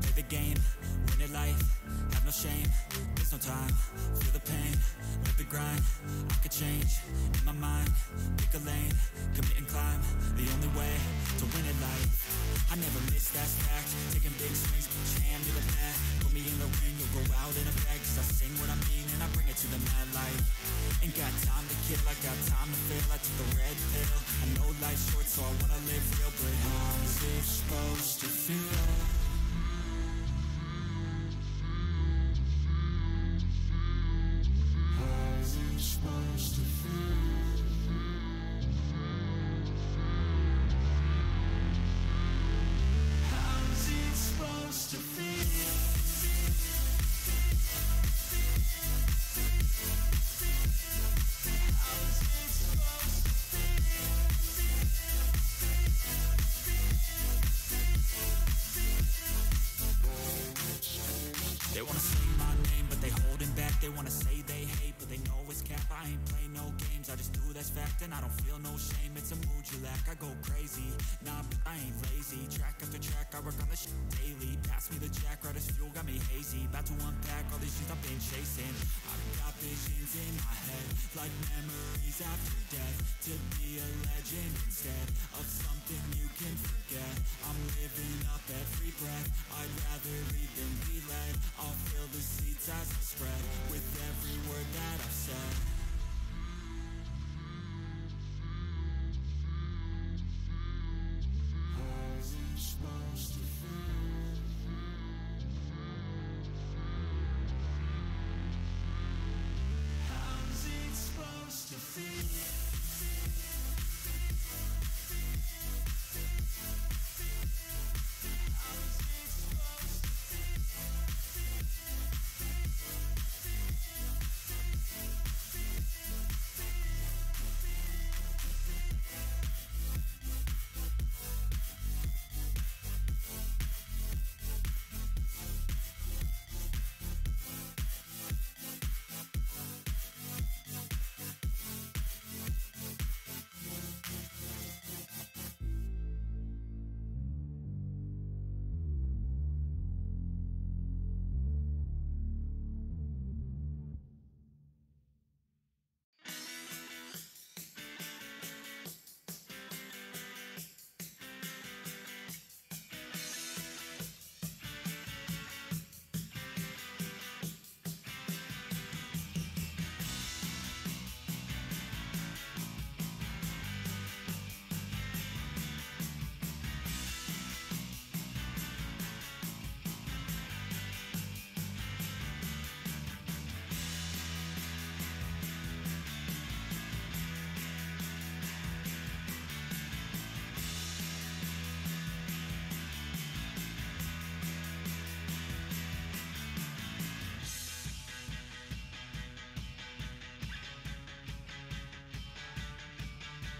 Play the game, win at life, have no shame. There's no time, feel the pain, live the grind. I could change, in my mind, pick a lane. Commit and climb, the only way to win at life. I never miss, that's fact. Taking big swings, each hand to the bat. Put me in the ring, you'll go out in a bag. Cause I sing what I mean and I bring it to the mad light. Ain't got time to kill, I got time to feel. I took the red pill, I know life's short, so I wanna live real. But how's it supposed to feel? I don't feel no shame, it's a mood you lack. I go crazy, nah, I ain't lazy. Track after track, I work on the shit daily. Pass me the jack, right as fuel, got me hazy. About to unpack all these shit I've been chasing. I've got visions in my head, like memories after death. To be a legend instead of something you can forget. I'm living up every breath, I'd rather lead than be led. I'll fill the seats as I spread, with every word that I've said.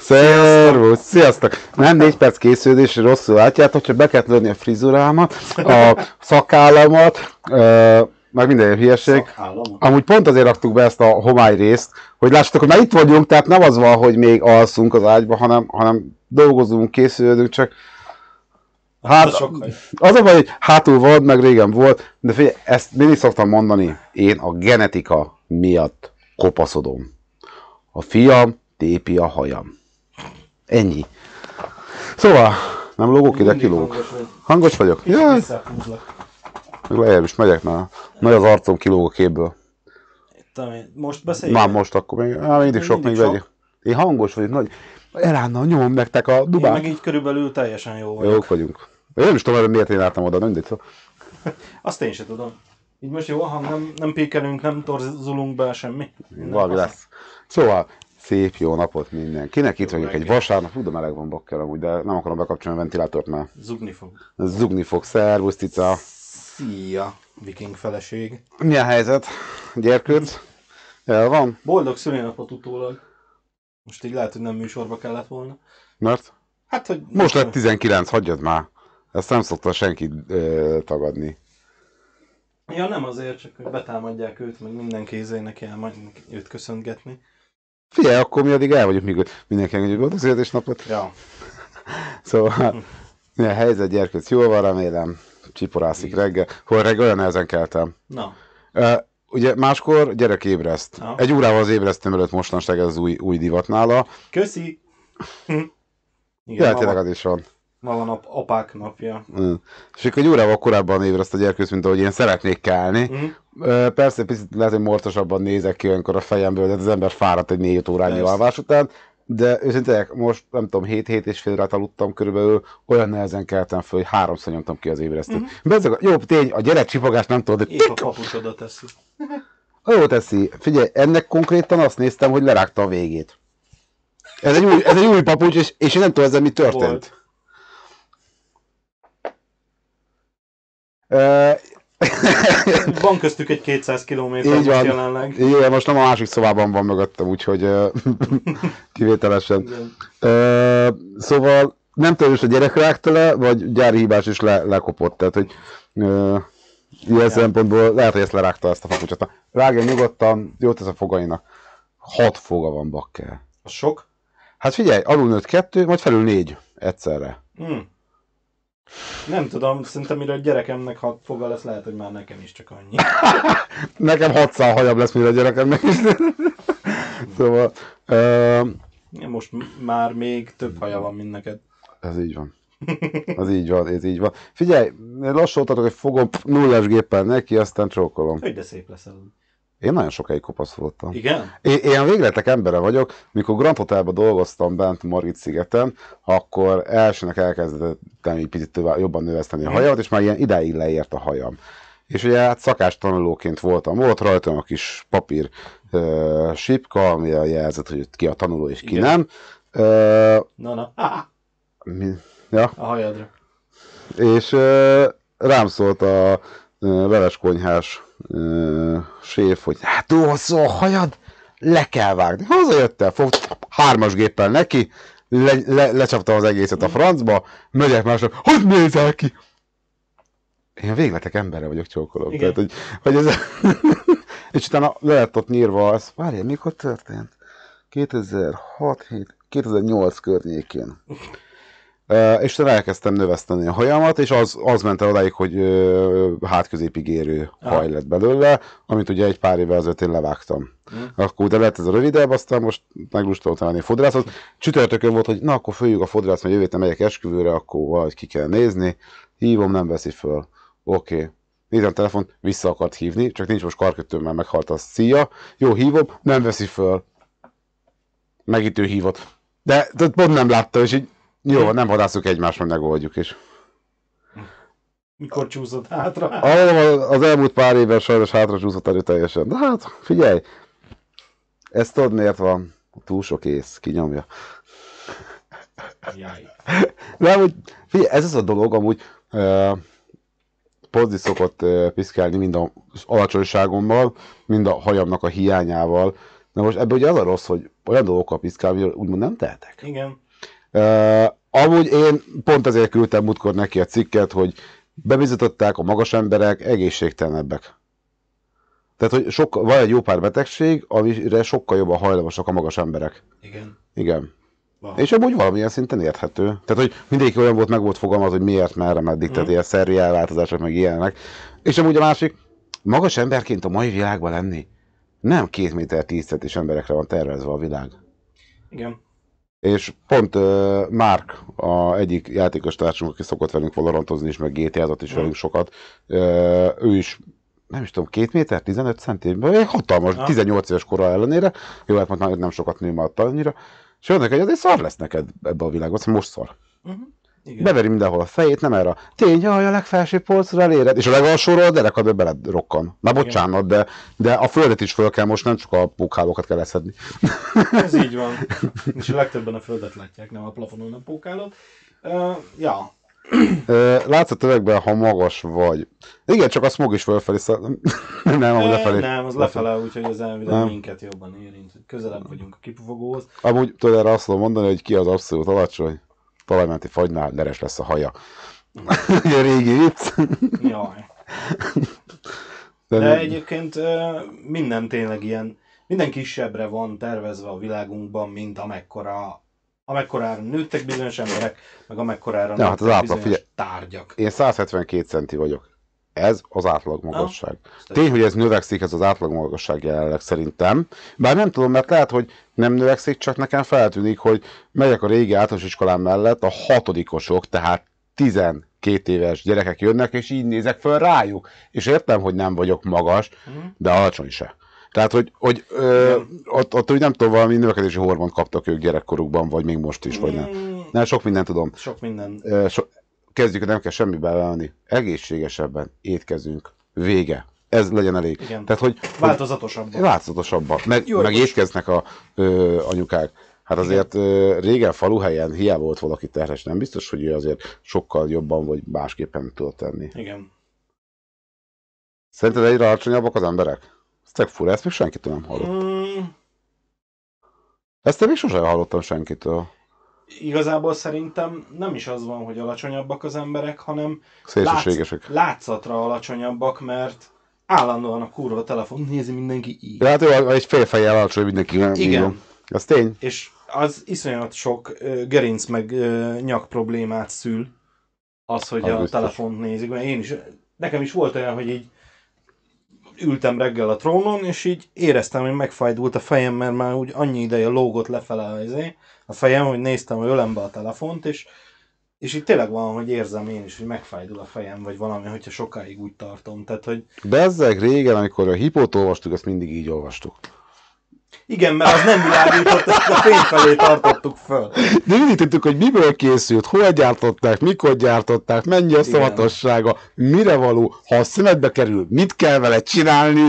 Szervusz, sziasztok! Nem 4 perc készülés, rosszul látját, hogyha be kellett lőni a frizurámat, a szakállamat, meg minden hülyeség. Amúgy pont azért raktuk be ezt a homály részt, hogy lássatok, hogy már itt vagyunk, tehát nem az van, hogy még alszunk az ágyba, hanem dolgozunk, készülődünk, csak... Hát, az a baj, hogy hátul van, meg régen volt, de figyelj, ezt mindig szoktam mondani, én a genetika miatt kopaszodom. A fiam tépi a hajam. Ennyi. Szóval, nem lógok ide, kilógok. Hangos vagyok? Jaj! Meg lejjebb is megyek, mert nagy az arcom, kilóg a képből. Most beszéljük? Már most akkor még. Á, mindig sok, még vegyek. Én hangos vagyok, nagy... Elánnal nyomom nektek a dubát. Én meg így körülbelül teljesen jó vagyok. Jók vagyunk. Én nem is tudom, miért én álltam oda, nem mindegy szó. Azt én sem tudom. Így most jó, ha nem pékelünk, nem torzulunk be, semmi. Valami lesz. Szóval, szép jó napot mindenkinek. Itt vagyunk egy vasárnap. Hú, de meleg van bakker amúgy, de nem akarom bekapcsolni a ventilátort, mert... Zugni fog. Zugni fog. Szervusz, Cica. Szia, viking feleség. Mi a helyzet? Gyerkőc? El van? Boldog szülinapot utólag. Most így lehet, hogy nem műsorba kellett volna. Mert? Hát, hogy... Most lett 19, hagyjad már. Ezt nem szokta senki tagadni. Ja, nem azért, csak hogy betámadják őt, meg minden kézének kell majd őt köszöntgetni. Figyelj, akkor mi addig el vagyunk, míg mindenkinek egy boldog születésnapot. Ja. Szóval, mi a helyzet, gyerkőc? Jól van, remélem. Csiporászik reggel. Hol reggel olyan nehezen keltem. Na. Ugye máskor gyerek ébreszt. Ha. Egy órával az ébresztőm előtt mostanság ez az új divat nála. Köszi! Igen, tényleg az is van. Ma van apák napja. És akkor egy órával korábban ébreszt a gyerkőc, mint ahogy én szeretnék kelni. Persze, picit lehet, hogy mortosabban nézek ki olyankor a fejemből, de az ember fáradt egy 4-5 órányi alvás után. De őszintén most, nem tudom, 7-7 és fél órát aludtam körülbelül, olyan nehezen keltem föl, hogy 3-szor nyomtam ki az ébresztőt. Jó, tény, a gyerek csipogást nem tudod, hogy... Épp a papusodat teszi. Jó teszi. Figyelj, ennek konkrétan azt néztem, hogy lerágta a végét. Ez egy új papucs, és én nem tudom ezzel mi történt. Volt. Van köztük egy 200 kilométer jelenleg. Igen, most nem a másik szobában van mögöttem, úgyhogy kivételesen. Szóval nem tudom, hogy a gyerek rágta le, vagy gyári hibás is lekopott. Tehát, hogy ilyen szempontból lehet, hogy ezt lerágta ezt a papucsot. Rágja nyugodtan, jót ez a fogainak. 6 foga van, bakker. Az sok? Hát figyelj, alul nőtt 2, majd felül 4 egyszerre. Nem tudom, szerintem mire a gyerekemnek 6 foga lesz, lehet, hogy már nekem is csak annyi. Nekem 600 hajabb lesz, mire a gyerekemnek is. Szóval... Most már még több haja van, mint neked. Ez így van. Ez így van. Figyelj, lassultatok, hogy fogom nullás géppel neki, aztán csókolom. Hogy de szép leszel. Én nagyon sokáig kopasz voltam. Igen? Én végletek embere vagyok. Mikor Grand Hotelben dolgoztam bent Margit-szigeten, akkor elsőnek elkezdettem így picit jobban növeszteni a hajamat, és már ilyen idáig leért a hajam. És ugye hát szakástanulóként voltam. Volt rajtam a kis papír sípka, ami jelzett, hogy ki a tanuló és ki nem. Ja. A hajadra. És rám szólt a leveskonyhás séf, hogy hát túl hosszú a hajad, le kell vágni. Hazajöttem, fogt 3-as géppel neki, lecsaptam az egészet a francba, megyek másnap, hogy nézel ki? Én végletek embere vagyok, csókolom. Tehát, hogy ez... És utána le lett ott nyírva az, várjál, mikor történt? 2008 környékén. És utána elkezdtem növeszteni a hajamat, és az ment el odáig, hogy hátközépig érő haj lett belőle, amit ugye egy pár évvel ezelőtt én levágtam. Akkor de lett ez a rövidebb, aztán most meglustoltam lenni a fodrászhoz. Csütörtökön volt, hogy na, akkor följük a fodrászt, mert jövő héten megyek esküvőre, akkor valahogy ki kell nézni. Hívom, nem veszi föl. Oké. Nézem a telefont, vissza akart hívni, csak nincs most karkötőm, mert meghalt a szíja. Jó, hívom, nem veszi föl. Megint ő hívott. De pont nem látta, és így jó, nem vadászunk egymást, meg megoldjuk is. Mikor csúszott hátra? Az elmúlt pár évben sajnos hátra csúszott elő teljesen. De hát, figyelj! Ezt tudod miért van? Túl sok ész, kinyomja. Jaj. De úgy, figyelj, ez az a dolog, amúgy Pozdi szokott piszkálni mind az alacsonyságommal, mind a hajamnak a hiányával. Na most ebből ugye az a rossz, hogy olyan dolgokkal piszkál, hogy úgymond nem tehetek. Igen. Amúgy én pont ezért küldtem múltkor neki a cikket, hogy bebizonyították, a magas emberek egészségtelenebbek. Tehát, hogy van egy jó pár betegség, amire sokkal jobban hajlamosak a magas emberek. Igen. Igen. Wow. És amúgy valamilyen szinten érthető. Tehát, hogy mindenki olyan volt, meg volt fogalmaz, hogy miért, merre, meddig, tehát ilyen szerviálváltozások, meg ilyenek. És amúgy a másik, magas emberként a mai világban lenni, nem 2,10 méteres emberekre van tervezve a világ. Igen. És pont Mark, a egyik játékos társunk, aki szokott velünk valorantozni is, meg GTA-zott is velünk sokat, ő is, nem is tudom, 2 méter, 15 cm, hatalmas, 18 éves kora ellenére, jó, hát már nem sokat nő már annyira, és jönnek egy, azért szar lesz neked ebbe a világban, szóval most szar. Igen. Beveri mindenhol a fejét, nem erre. Tény, jaj, a legfelső polcra eléred, és a legalsóról a derekadba beled rokkan. Na bocsánat, de a földet is föl kell most, nem csak a pókhálókat kell leszedni. Ez így van. És a legtöbben a földet látják, nem a plafonon a pókhálót. Ja. Látszott övegben, ha magas vagy. Igen, csak a smog is fölfelé nem, az lefelé. Nem, az lefele, úgyhogy az elvileg minket jobban érint. Közelebb vagyunk a kipufogóhoz. Amúgy tudod erre azt tudom mondani, hogy ki az abszolút alacsony? Talajmenti fagynál leres lesz a haja. Ugye régi vicc. Jaj. De egyébként minden tényleg ilyen, minden kisebbre van tervezve a világunkban, mint amekkorára nőttek bizonyos emberek, meg amekkorára nőttek bizonyos tárgyak. Én 172 centi vagyok. Ez az átlag magasság. Tény, hogy ez növekszik, ez az átlag magasság jelenleg szerintem. Bár nem tudom, mert lehet, hogy nem növekszik, csak nekem feltűnik, hogy megyek a régi általános iskolám mellett, a 6-osok, tehát 12 éves gyerekek jönnek, és így nézek föl rájuk. És értem, hogy nem vagyok magas, de alacsony se. Tehát, hogy ott hogy nem tudom, valami növekedési hormont kaptak ők gyerekkorukban, vagy még most is, vagy nem. Nem, sok mindent tudom. Sok minden. Kezdjük, nem kell semmi belevenni. Egészségesebben étkezünk. Vége. Ez legyen elég. Igen. Tehát, hogy változatosabban. Változatosabban. Meg étkeznek a anyukák. Hát azért régen faluhelyen hiába volt valaki terhes. Nem biztos, hogy ő azért sokkal jobban vagy másképpen tudott tenni. Igen. Szerinted egyre alacsonyabbak az emberek? Ez fura, ezt még senkitől nem hallottam. Ezt én még sosem hallottam senkitől. Igazából szerintem nem is az van, hogy alacsonyabbak az emberek, hanem látszatra alacsonyabbak, mert állandóan a kurva telefon nézi mindenki így. De hát ő egy félfejjel alacsony mindenki. Igen. Ez tény. És az iszonyat sok gerinc meg nyak problémát szül az, hogy a telefont nézik. Mert én is, nekem is volt olyan, hogy így ültem reggel a trónon, és így éreztem, hogy megfájdult a fejem, mert már úgy annyi ideje lógott lefele a fejem, hogy néztem a ölembe a telefont, és így tényleg van, hogy érzem én is, hogy megfájdul a fejem, vagy valami, hogyha sokáig úgy tartom. Tehát, hogy... Bezzeg régen, amikor a hipót olvastuk, azt mindig így olvastuk. Igen, mert az nem világított, ezt a fény felé tartottuk föl. De mindig tudtuk, hogy miből készült, hol gyártották, mikor gyártották, mennyi a szavatossága, mire való, ha a szemedbe kerül, mit kell vele csinálni.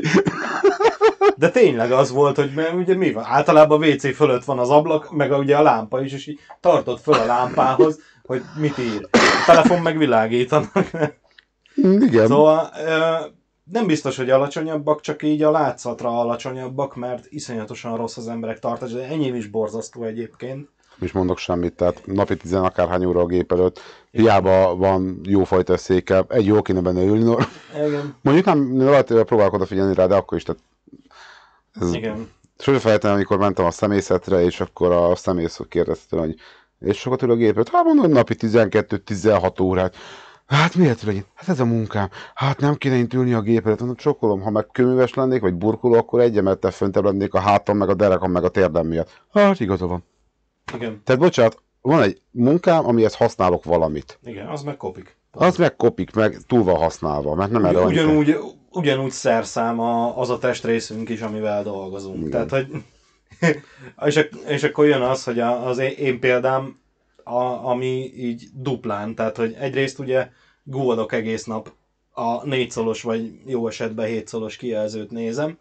De tényleg az volt, hogy ugye mi van? Általában a WC fölött van az ablak, meg ugye a lámpa is, és így tartott föl a lámpához, hogy mit ír. A telefon meg világítanak. Igen. Szóval... Nem biztos, hogy alacsonyabbak, csak így a látszatra alacsonyabbak, mert iszonyatosan rossz az emberek tartása, de enyém is borzasztó egyébként. Nem is mondok semmit, tehát napi 10 akárhány óra a gép előtt, hiába van jófajta széke, egy jó kéne benne ülni. Igen. Mondjuk nem rajta próbálok odafigyelni rá, de akkor is. Tehát ez... Igen. Sose felejtem, amikor mentem a személyzetre, és akkor a személyzet kérdezte, hogy és sokat ül a gép előtt? Hát mondom, napi 12-16 órát. Hát miért legyen? Hát ez a munkám. Hát nem kéne itt ülni a gép előtt. Mondom, csókolom, ha meg kőműves lennék, vagy burkoló, akkor egy emelettel föntebb lennék a hátam, meg a derekam, meg a térdem miatt. Hát igaza van. Igen. Tehát bocsánat, van egy munkám, amihez használok valamit. Igen, az meg kopik. Az meg kopik, meg túl van használva, mert nem erre van. Ugyanúgy szerszám az a testrészünk is, amivel dolgozunk. Igen. Tehát, hogy... és akkor jön az, hogy az én példám... ami így duplán, tehát hogy egyrészt ugye gúlodok egész nap, a 4 szolos vagy jó esetben 7 szolos kijelzőt nézem,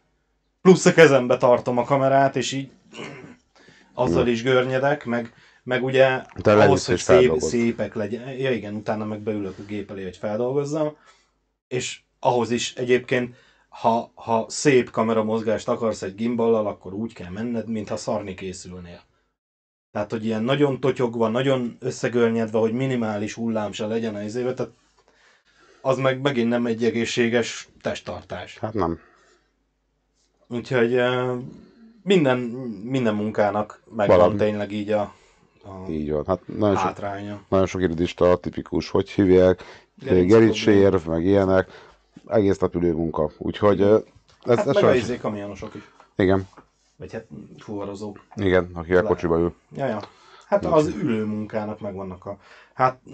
plusz a kezembe tartom a kamerát, és így azzal is görnyedek, meg ugye ahhoz, hogy szépek legyen, ja igen, utána meg beülök a gép elé, hogy feldolgozzam, és ahhoz is egyébként ha szép kameramozgást akarsz egy gimballal, akkor úgy kell menned, mintha szarni készülnél. Tehát, hogy ilyen nagyon totyogva, nagyon összegörnyedve, hogy minimális hullám se legyen az éve, tehát az meg megint nem egy egészséges testtartás. Hát nem. Úgyhogy minden munkának megvan tényleg így a így van. Hát nagyon hátránya. Nagyon sok iridista a tipikus, hogy hívják, gerincérv, meg ilyenek, egész nap ülő munka. Úgyhogy... Hát meg a kamionosok is. Igen. Vagy hát fuvarozók. Igen, aki a kocsiba ül. Jaja. Hát nem az ülő munkának megvannak a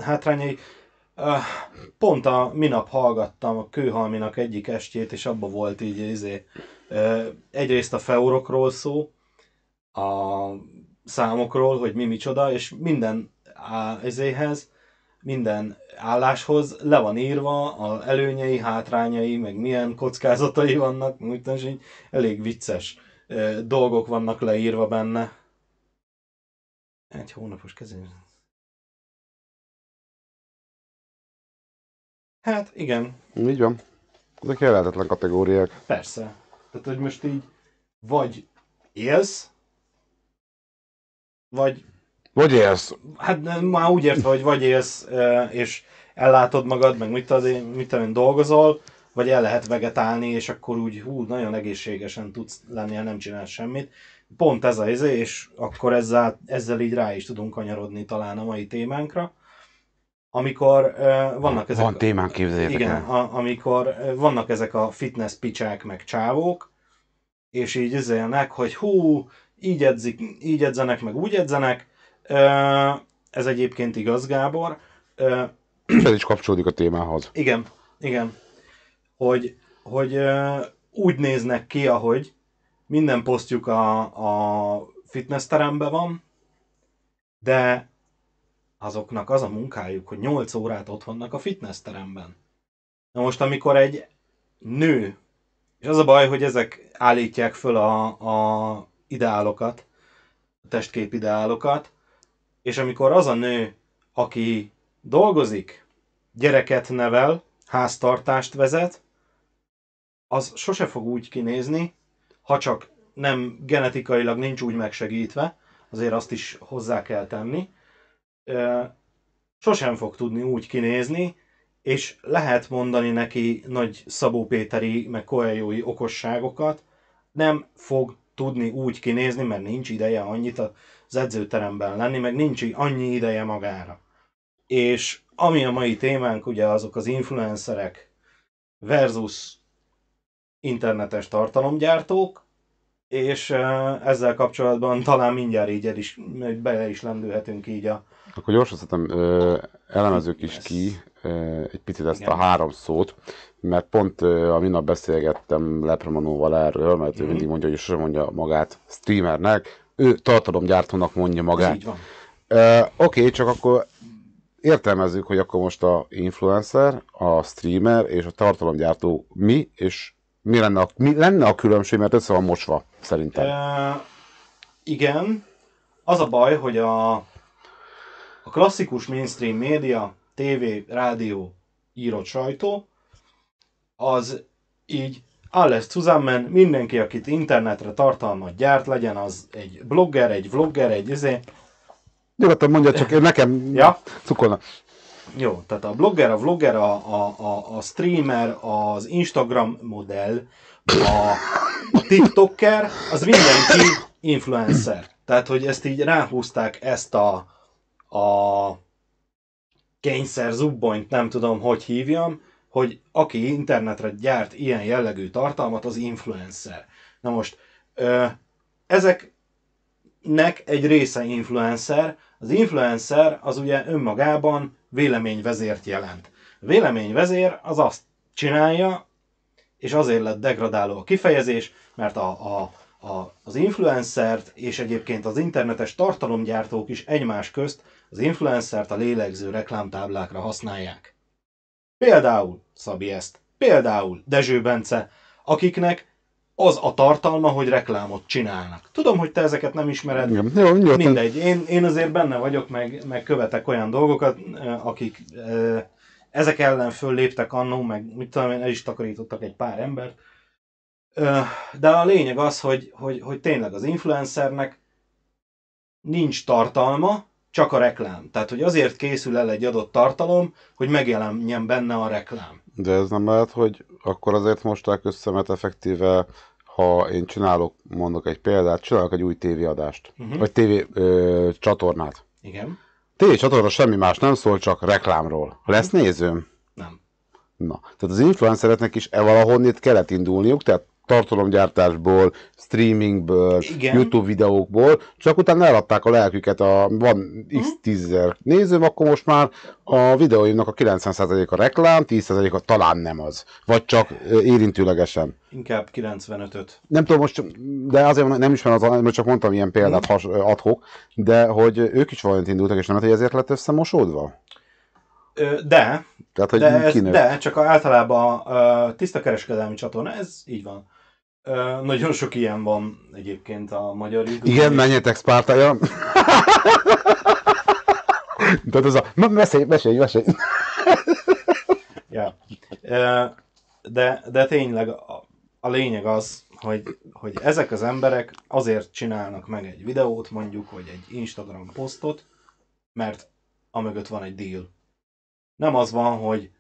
hátrányai. Pont a minap hallgattam a Kőhalminak egyik estjét, és abba volt így egyrészt a feurokról szó, a számokról, hogy mi micsoda, és minden minden álláshoz le van írva az előnyei, hátrányai, meg milyen kockázatai vannak, úgyhogy elég vicces dolgok vannak leírva benne. Egy hónapos kezében. Hát igen. Így van. Ezek jelentetlen kategóriák. Persze. Tehát, hogy most így vagy élsz, vagy élsz. Hát már úgy értve, hogy vagy élsz, és ellátod magad, meg mit dolgozol, vagy el lehet vegetálni, és akkor úgy nagyon egészségesen tudsz lenni, ha nem csinálsz semmit. Pont ez az, és akkor ezzel így rá is tudunk kanyarodni talán a mai témánkra. Amikor vannak ezek... Van témán, képzeljétek el. Igen, amikor vannak ezek a fitness picsák, meg csávók, és így üzelnek, hogy hú, így edzenek, meg úgy edzenek. Ez egyébként igaz, Gábor. Ez is kapcsolódik a témához. Igen, igen. Hogy úgy néznek ki, ahogy minden posztjuk a fitness teremben van, de azoknak az a munkájuk, hogy 8 órát ott vannak a fitness teremben. Na most, amikor egy nő, és az a baj, hogy ezek állítják föl a ideálokat, a testkép ideálokat, és amikor az a nő, aki dolgozik, gyereket nevel, háztartást vezet, az sose fog úgy kinézni, ha csak nem genetikailag nincs úgy megsegítve, azért azt is hozzá kell tenni, sosem fog tudni úgy kinézni, és lehet mondani neki nagy Szabó Péteri, meg Coelho-i okosságokat, nem fog tudni úgy kinézni, mert nincs ideje annyit az edzőteremben lenni, meg nincs annyi ideje magára. És ami a mai témánk, ugye azok az influencerek versus internetes tartalomgyártók, és ezzel kapcsolatban talán mindjárt így bele is lendülhetünk így a... Akkor gyorsan szerintem elemezzük is ki egy picit ezt a három szót, mert pont a minap beszélgettem Lepremanóval erről, mert ő mindig mondja, hogy sosem mondja magát streamernek, ő tartalomgyártónak mondja magát. Így van. Oké, csak akkor értelmezzük, hogy akkor most a influencer, a streamer és a tartalomgyártó mi, és mi lenne a különbség, mert össze van mosva, szerintem. Igen, az a baj, hogy a klasszikus mainstream média, tévé, rádió, írott sajtó, az így alles zusammen, mindenki, akit internetre tartalmat gyárt, legyen az egy blogger, egy vlogger, nyugodtan mondja, csak nekem ja? Cukolna. Jó, tehát a blogger, a vlogger, a streamer, az Instagram modell, a tiktoker, az mindenki influencer. Tehát, hogy ezt így ráhúzták, ezt a kényszer zubbonyt, nem tudom, hogy hívjam, hogy aki internetre gyárt ilyen jellegű tartalmat, az influencer. Na most, ezeknek egy része influencer. Az influencer az ugye önmagában véleményvezért jelent. A véleményvezér az azt csinálja, és azért lett degradáló a kifejezés, mert az influencert és egyébként az internetes tartalomgyártók is egymás közt az influencert a lélegző reklámtáblákra használják. Például Szabi ezt, például Dezső Bence, akiknek az a tartalma, hogy reklámot csinálnak. Tudom, hogy te ezeket nem ismered, jó, mindegy. Én azért benne vagyok, meg követek olyan dolgokat, akik ezek ellen fölléptek annó, meg mit tudom én, el is takarítottak egy pár embert, De a lényeg az, hogy tényleg az influencernek nincs tartalma, csak a reklám. Tehát, hogy azért készül el egy adott tartalom, hogy megjelenjen benne a reklám. De ez nem lehet, hogy akkor azért mosták össze, mert effektíve, ha én csinálok, mondok egy példát, csinálok egy új tévéadást, vagy tévécsatornát. Igen. Tévécsatorna semmi más nem szól, csak reklámról. Lesz nézőm? Nem. Na, tehát az influencereknek is valahonnét kellett indulniuk, tehát tartalomgyártásból, streamingből, igen. YouTube videókból, csak utána eladták a lelküket, van x10 000 nézőm, akkor most már a videóimnak a 90% a reklám, 10% a talán nem az, vagy csak érintőlegesen. Inkább 95-öt. Nem tudom most, de azért nem is van az, mert csak mondtam ilyen példát adhok, de hogy ők is valamit indultak, és nem lehet, hogy ezért lett összemosódva? De, tehát, hogy de csak általában a tiszta kereskedelmi csatorna, ez így van. Nagyon sok ilyen van egyébként a magyar YouTube. Igen, menjetek Spártája! Tehát ez a... Mesélj! Ja. De tényleg a lényeg az, hogy ezek az emberek azért csinálnak meg egy videót, mondjuk, vagy egy Instagram posztot, mert amögött van egy deal. Nem az van, hogy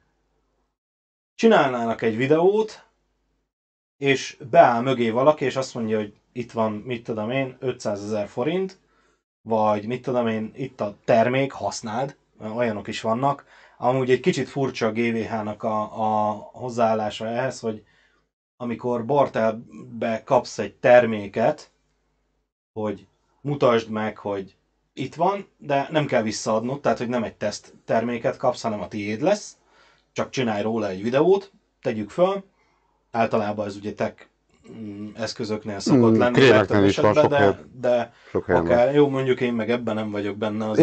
csinálnának egy videót, és beáll mögé valaki, és azt mondja, hogy itt van, mit tudom én, 500 000 forint, vagy mit tudom én, itt a termék, használd, olyanok is vannak. Amúgy egy kicsit furcsa a GVH-nak a hozzáállása ehhez, hogy amikor bortelbe kapsz egy terméket, hogy mutasd meg, hogy itt van, de nem kell visszaadnod, tehát hogy nem egy teszt terméket kapsz, hanem a tiéd lesz, csak csinálj róla egy videót, tegyük föl. Általában ez ugye tech eszközöknél szokott lenni, de akár, jó, mondjuk én meg ebben nem vagyok benne az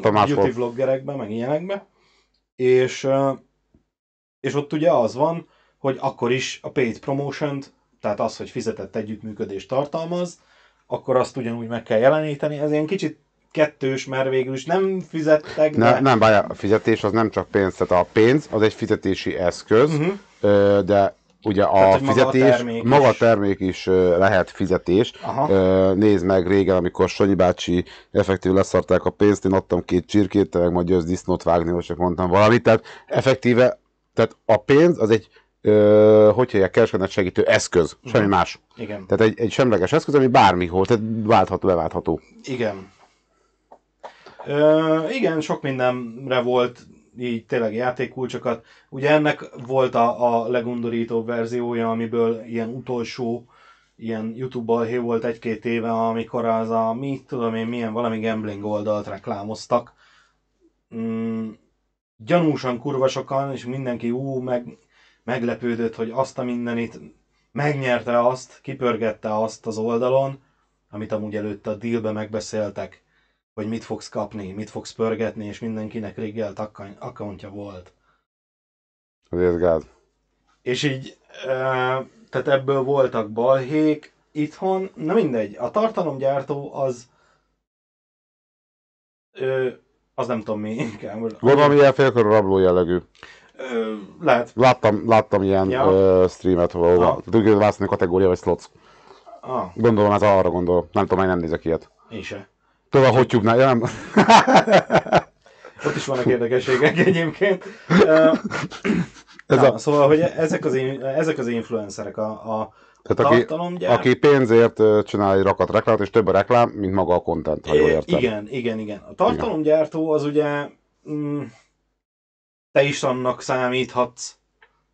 beauty vloggerekben, meg ilyenekben, és ott ugye az van, hogy akkor is a paid promotion-t, tehát az, hogy fizetett együttműködést tartalmaz, akkor azt ugyanúgy meg kell jeleníteni, ez ilyen kicsit kettős, mert végül is nem fizettek. Nem, bár a fizetés az nem csak pénz, tehát a pénz az egy fizetési eszköz, de ugye tehát, maga a termék is lehet fizetés. Nézd meg régen, amikor Sonyi bácsi effektív leszarták a pénzt, én adtam 2 csirkét, te meg majd jössz disznót vágni, vagy csak mondtam valamit, tehát effektíve, tehát a pénz az egy kereskednek segítő eszköz, semmi más. Igen. Tehát egy semleges eszköz, ami bármihol, tehát váltható, leváltható. Igen. Igen, sok mindenre volt így tényleg játékkulcsokat. Ugye ennek volt a legundorítóbb verziója, amiből ilyen utolsó, ilyen YouTube balhé volt 1-2 éve, amikor az a mit tudom én milyen valami gambling oldalt reklámoztak. Gyanúsan kurva sokan, és mindenki meglepődött, hogy azt a mindenit megnyerte azt, kipörgette azt az oldalon, amit amúgy előtte a dealbe megbeszéltek, hogy mit fogsz kapni, mit fogsz pörgetni, és mindenkinek reggelt accountja volt. Ez gáz. És így, tehát ebből voltak balhék itthon, na mindegy, a tartalomgyártó az nem tudom mi inkább. Gondolom, hogy elfélkör rabló jellegű. Lehet. Láttam ilyen streamet, hol tudjuk választani kategória vagy slots. Gondolom, ez arra gondol. Nem tudom, én nem nézek ilyet. Én se. Tudom, a YouTube-nál, nem? Ott is vannak érdekességek egyébként. Szóval, hogy ezek az influencerek a tartalomgyár. Aki pénzért csinál egy rakat reklámot, és több a reklám, mint maga a content, ha jól értem. Igen. A tartalomgyártó az ugye... te is annak számíthatsz,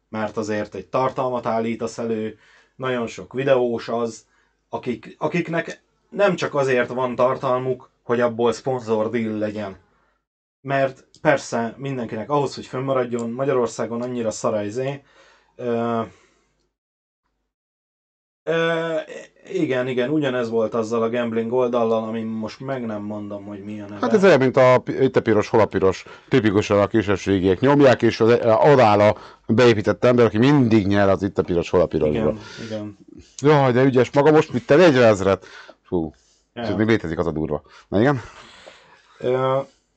mert azért egy tartalmat állítasz elő, nagyon sok videós az, akiknek nem csak azért van tartalmuk, hogy abból szponzor deal legyen. Mert persze mindenkinek ahhoz, hogy fönnmaradjon, Magyarországon annyira szarajzé. Igen, ugyanez volt azzal a gambling oldallal, ami most meg nem mondom, hogy mi a neve. Hát ez olyan, mint itt a piros, hol a piros, tipikusan a kisebbségiek nyomják, és odáll a beépített ember, aki mindig nyer az itt a piros, hol a pirosba. Igen. Jaj, de ügyes maga, most vitte 40 000-et. Fú, és még létezik, az a durva. Na igen?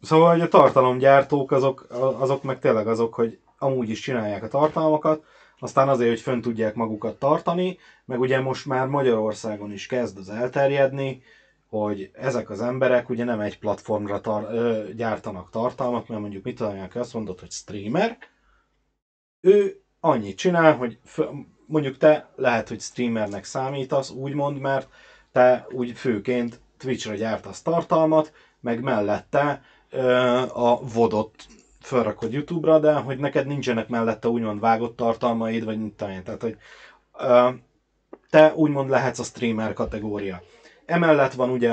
Szóval, hogy a tartalomgyártók azok meg tényleg azok, hogy amúgy is csinálják a tartalmakat, Aztán azért, hogy fönn tudják magukat tartani, meg ugye most már Magyarországon is kezd az elterjedni, hogy ezek az emberek ugye nem egy platformra gyártanak tartalmat, mert mondjuk mit tudom, aki azt mondod, hogy streamer, ő annyit csinál, hogy mondjuk te lehet, hogy streamernek számítasz, úgymond, mert te úgy főként Twitchre gyártasz tartalmat, meg mellette a VOD-ot felrakod YouTube-ra, de hogy neked nincsenek mellette úgymond vágott tartalmaid, vagy mit tudom én, tehát hogy te úgymond lehetsz a streamer kategória. Emellett van ugye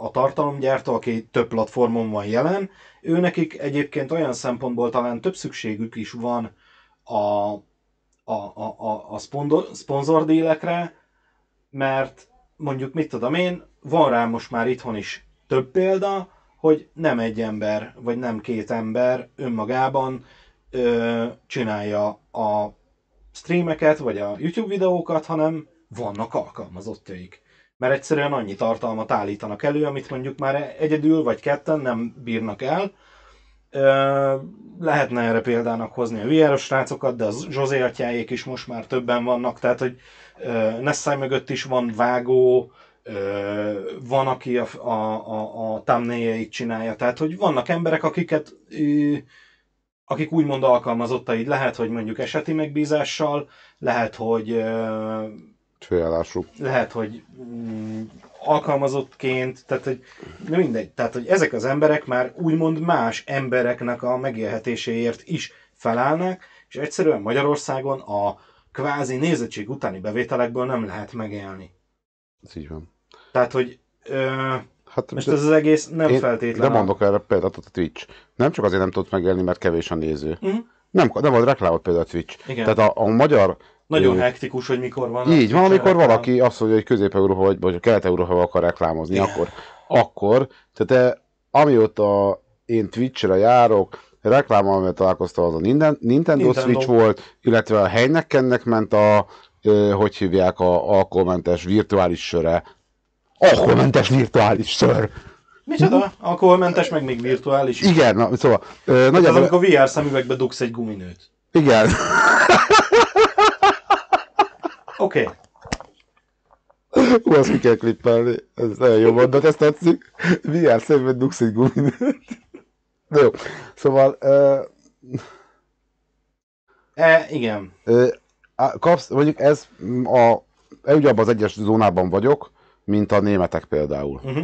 a tartalomgyártó, aki több platformon van jelen, ő nekik egyébként olyan szempontból talán több szükségük is van a szponzordílekre, mert mondjuk mit tudom én, van rá most már itthon is több példa, hogy nem egy ember, vagy nem két ember önmagában csinálja a streameket, vagy a YouTube videókat, hanem vannak alkalmazottjaik. Mert egyszerűen annyi tartalmat állítanak elő, amit mondjuk már egyedül vagy ketten nem bírnak el. Lehetne erre példának hozni a VR-os srácokat, de a Zsozé atyáék is most már többen vannak, tehát hogy Nessai mögött is van vágó, van, aki a thumbnail-jeit csinálja, tehát hogy vannak emberek, akik úgymond alkalmazottai, lehet, hogy mondjuk eseti megbízással, lehet, hogy alkalmazottként, tehát hogy mindegy, tehát hogy ezek az emberek már úgymond más embereknek a megélhetéséért is felállnak, és egyszerűen Magyarországon a kvázi nézettség utáni bevételekből nem lehet megélni. Ez így van. Tehát, hogy most ez az egész nem feltétlenül. De mondok erre példát, a Twitch. Nem csak azért nem tudott megélni, mert kevés a néző. Uh-huh. Nem ad reklámot például a Twitch. Igen. Tehát a magyar... Nagyon hektikus, hogy mikor van. Így van, amikor valaki azt mondja, hogy Közép-Európa vagy Kelet-Európa akar reklámozni, igen. Akkor. Tehát amióta én Twitch-re járok, reklámmal találkoztam, az a Nintendo Switch volt, illetve a Heineken-nek ment a... hogy hívják, a alkoholmentes virtuális sörre. Alkoholmentes virtuális sör! Micsoda? Alkoholmentes, meg még virtuális is. Igen, na, szóval... nagyjából... amikor a VR szemüvegbe dugsz egy guminőt. Igen. Oké. Ezt ki kell klippelni. Ez nagyon jó mondat, ezt tetszik. VR szemüvegbe dugsz egy guminőt. Na jó. Szóval... igen. Kapsz, mondjuk ez ugye abban az egyes zónában vagyok, mint a németek például. Uh-huh.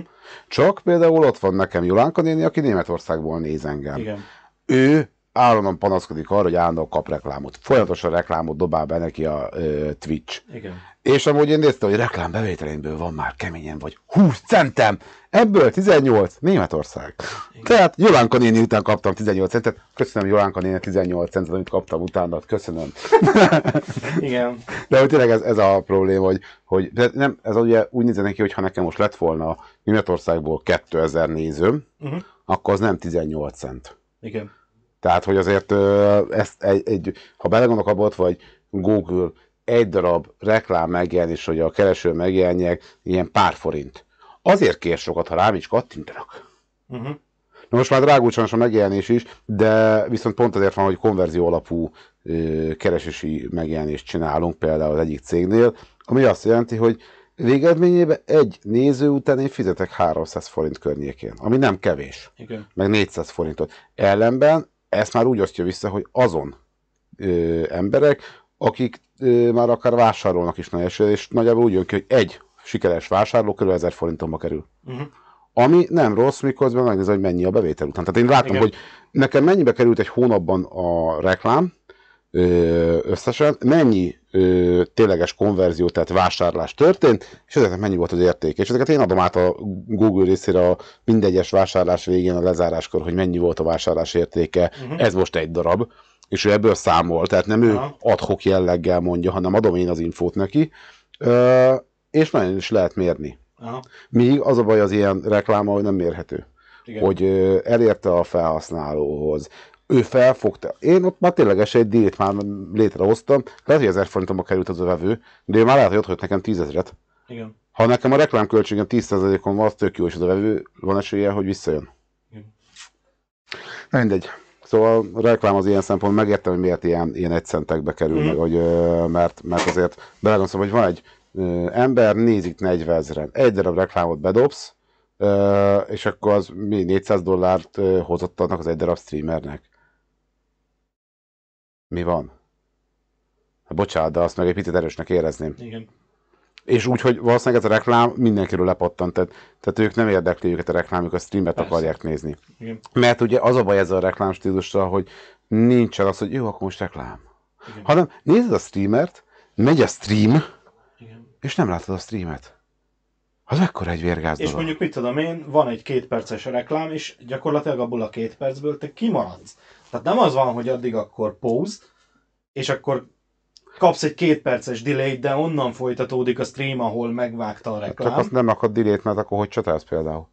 Csak például ott van nekem Jolánka néni, aki Németországból néz engem. Igen. Ő állandóan panaszkodik arra, hogy állandóan kap reklámot. Folyamatosan reklámot dobál be neki a Twitch. Igen. És amúgy én néztem, hogy reklámbevételemből van már keményen vagy 20 centem, ebből 18 Németország. Igen. Tehát Jolánka néni után kaptam 18 centet, köszönöm Jolánka néni 18 centet, amit kaptam utánad, köszönöm. Igen. De hogy tényleg ez a probléma, hogy nem, ez ugye úgy nézze neki, hogy ha nekem most lett volna Németországból 2000 nézőm, uh-huh. Akkor az nem 18 cent. Igen. Tehát, hogy azért ezt ha belegondolok abba, vagy Google egy darab reklám megjelenés, hogy a kereső megjelenjek, ilyen pár forint. Azért kér sokat, ha rám is kattintanak. Uh-huh. Na most már drágulcsanos a megjelenés is, de viszont pont azért van, hogy konverzió alapú keresési megjelenést csinálunk például az egyik cégnél, ami azt jelenti, hogy végeredményében egy néző után én fizetek 300 forint környékén, ami nem kevés, igen. Meg 400 forintot. Ellenben ezt már úgy osztja vissza, hogy azon emberek, akik már akár vásárolnak is nagy esélyt, és nagyjából úgy jön ki, hogy egy sikeres vásárló kb. 1000 forintomba kerül. Uh-huh. Ami nem rossz, miközben megnézem, hogy mennyi a bevétel után. Tehát én látom, igen. Hogy nekem mennyibe került egy hónapban a reklám összesen, mennyi tényleges konverzió, tehát vásárlás történt, és ezeknek mennyi volt az értéke. És ezeket én adom át a Google részére a mindegyes vásárlás végén, a lezáráskor, hogy mennyi volt a vásárlás értéke, uh-huh. Ez most egy darab. És ő ebből számol, tehát nem ő ad-hoc jelleggel mondja, hanem adom én az infót neki, és nagyon is lehet mérni. Aha. Míg az a baj az ilyen rekláma, hogy nem mérhető. Igen. Hogy elérte a felhasználóhoz, ő felfogta. Én ott már tényleges egy díjt már létrehoztam, lehet, hogy 1000 forintomba került az a vevő, de ő már lehet, hogy ott hagyott nekem 10 000-et. Igen. Ha nekem a reklámköltségem 10%-on van, az tök jó, és az a vevő van esélye, hogy visszajön. Igen. Mindegy. Szóval a reklám az ilyen szempont, megértem, hogy miért ilyen egyszentekbe kerül, meg, hogy, mert azért belegondolom, hogy van egy ember, nézik 40 000-en, egy darab reklámot bedobsz, és akkor az mi $400 hozott adnak az egy darab streamernek. Mi van? Hát bocsánat, de azt meg egy picit erősnek érezném. Igen. És úgy, hogy valószínűleg ez a reklám mindenkiről lepattant, tehát ők nem érdekli őket a reklám, ők a streamet akarják nézni. Igen. Mert ugye az a baj ezzel a reklám stílusra, hogy nincsen az, hogy jó, akkor most reklám. Igen. Hanem nézed a streamert, megy a stream, igen, és nem látod a streamet. Az ekkor egy vérgáz dolog. És mondjuk mit tudom én, van egy 2 perces reklám, és gyakorlatilag abból a 2 percből te kimaradsz. Tehát nem az van, hogy addig akkor pause, és akkor kapsz egy 2 perces delay, de onnan folytatódik a stream, ahol megvágta a reklám. Csak azt nem akad delay-t, mert akkor hogy csatálsz például?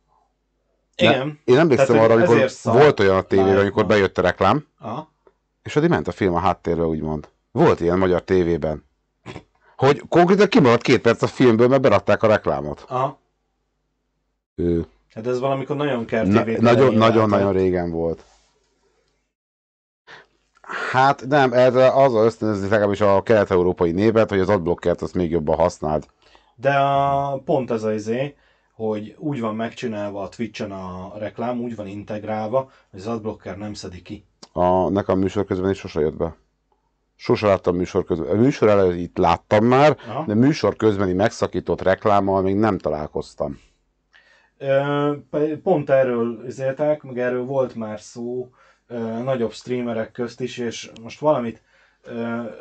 Igen. Én emlékszem arra, amikor volt olyan a tévében, amikor bejött a reklám, aha, és addig ment a film a háttérről, úgymond. Volt ilyen magyar tévében. Hogy konkrétan kimaradt 2 perc a filmből, mert berakták a reklámot. Aha. Hát ez valamikor nagyon kertévében. Nagyon-nagyon régen volt. Hát nem, erre azzal ösztönözni legalábbis a kelet-európai népet, hogy az adblockert azt még jobban használd. De pont ez az izé, hogy úgy van megcsinálva a Twitch-en a reklám, úgy van integrálva, hogy az adblocker nem szedi ki. Nekem műsor közben is sose jött be. Sose láttam műsor közben. A műsor előtt itt láttam már, aha, de műsor közbeni megszakított reklámmal még nem találkoztam. Pont erről izélták, meg erről volt már szó nagyobb streamerek közt is, és most valamit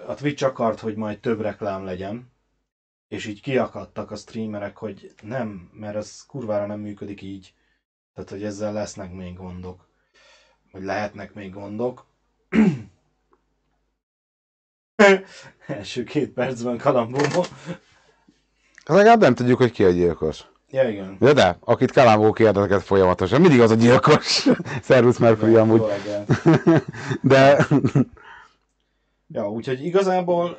a Twitch akart, hogy majd több reklám legyen, és így kiakadtak a streamerek, hogy nem, mert ez kurvára nem működik így. Tehát, hogy ezzel lesznek még gondok. Vagy lehetnek még gondok. Első 2 percben kalambóban. Legalább nem tudjuk, hogy ki a gyilkos. Ja, igen. De akit kalambó kérdezeket folyamatosan. Mindig az a gyilkos. Szervusz Mercury amúgy. De... ja, úgyhogy igazából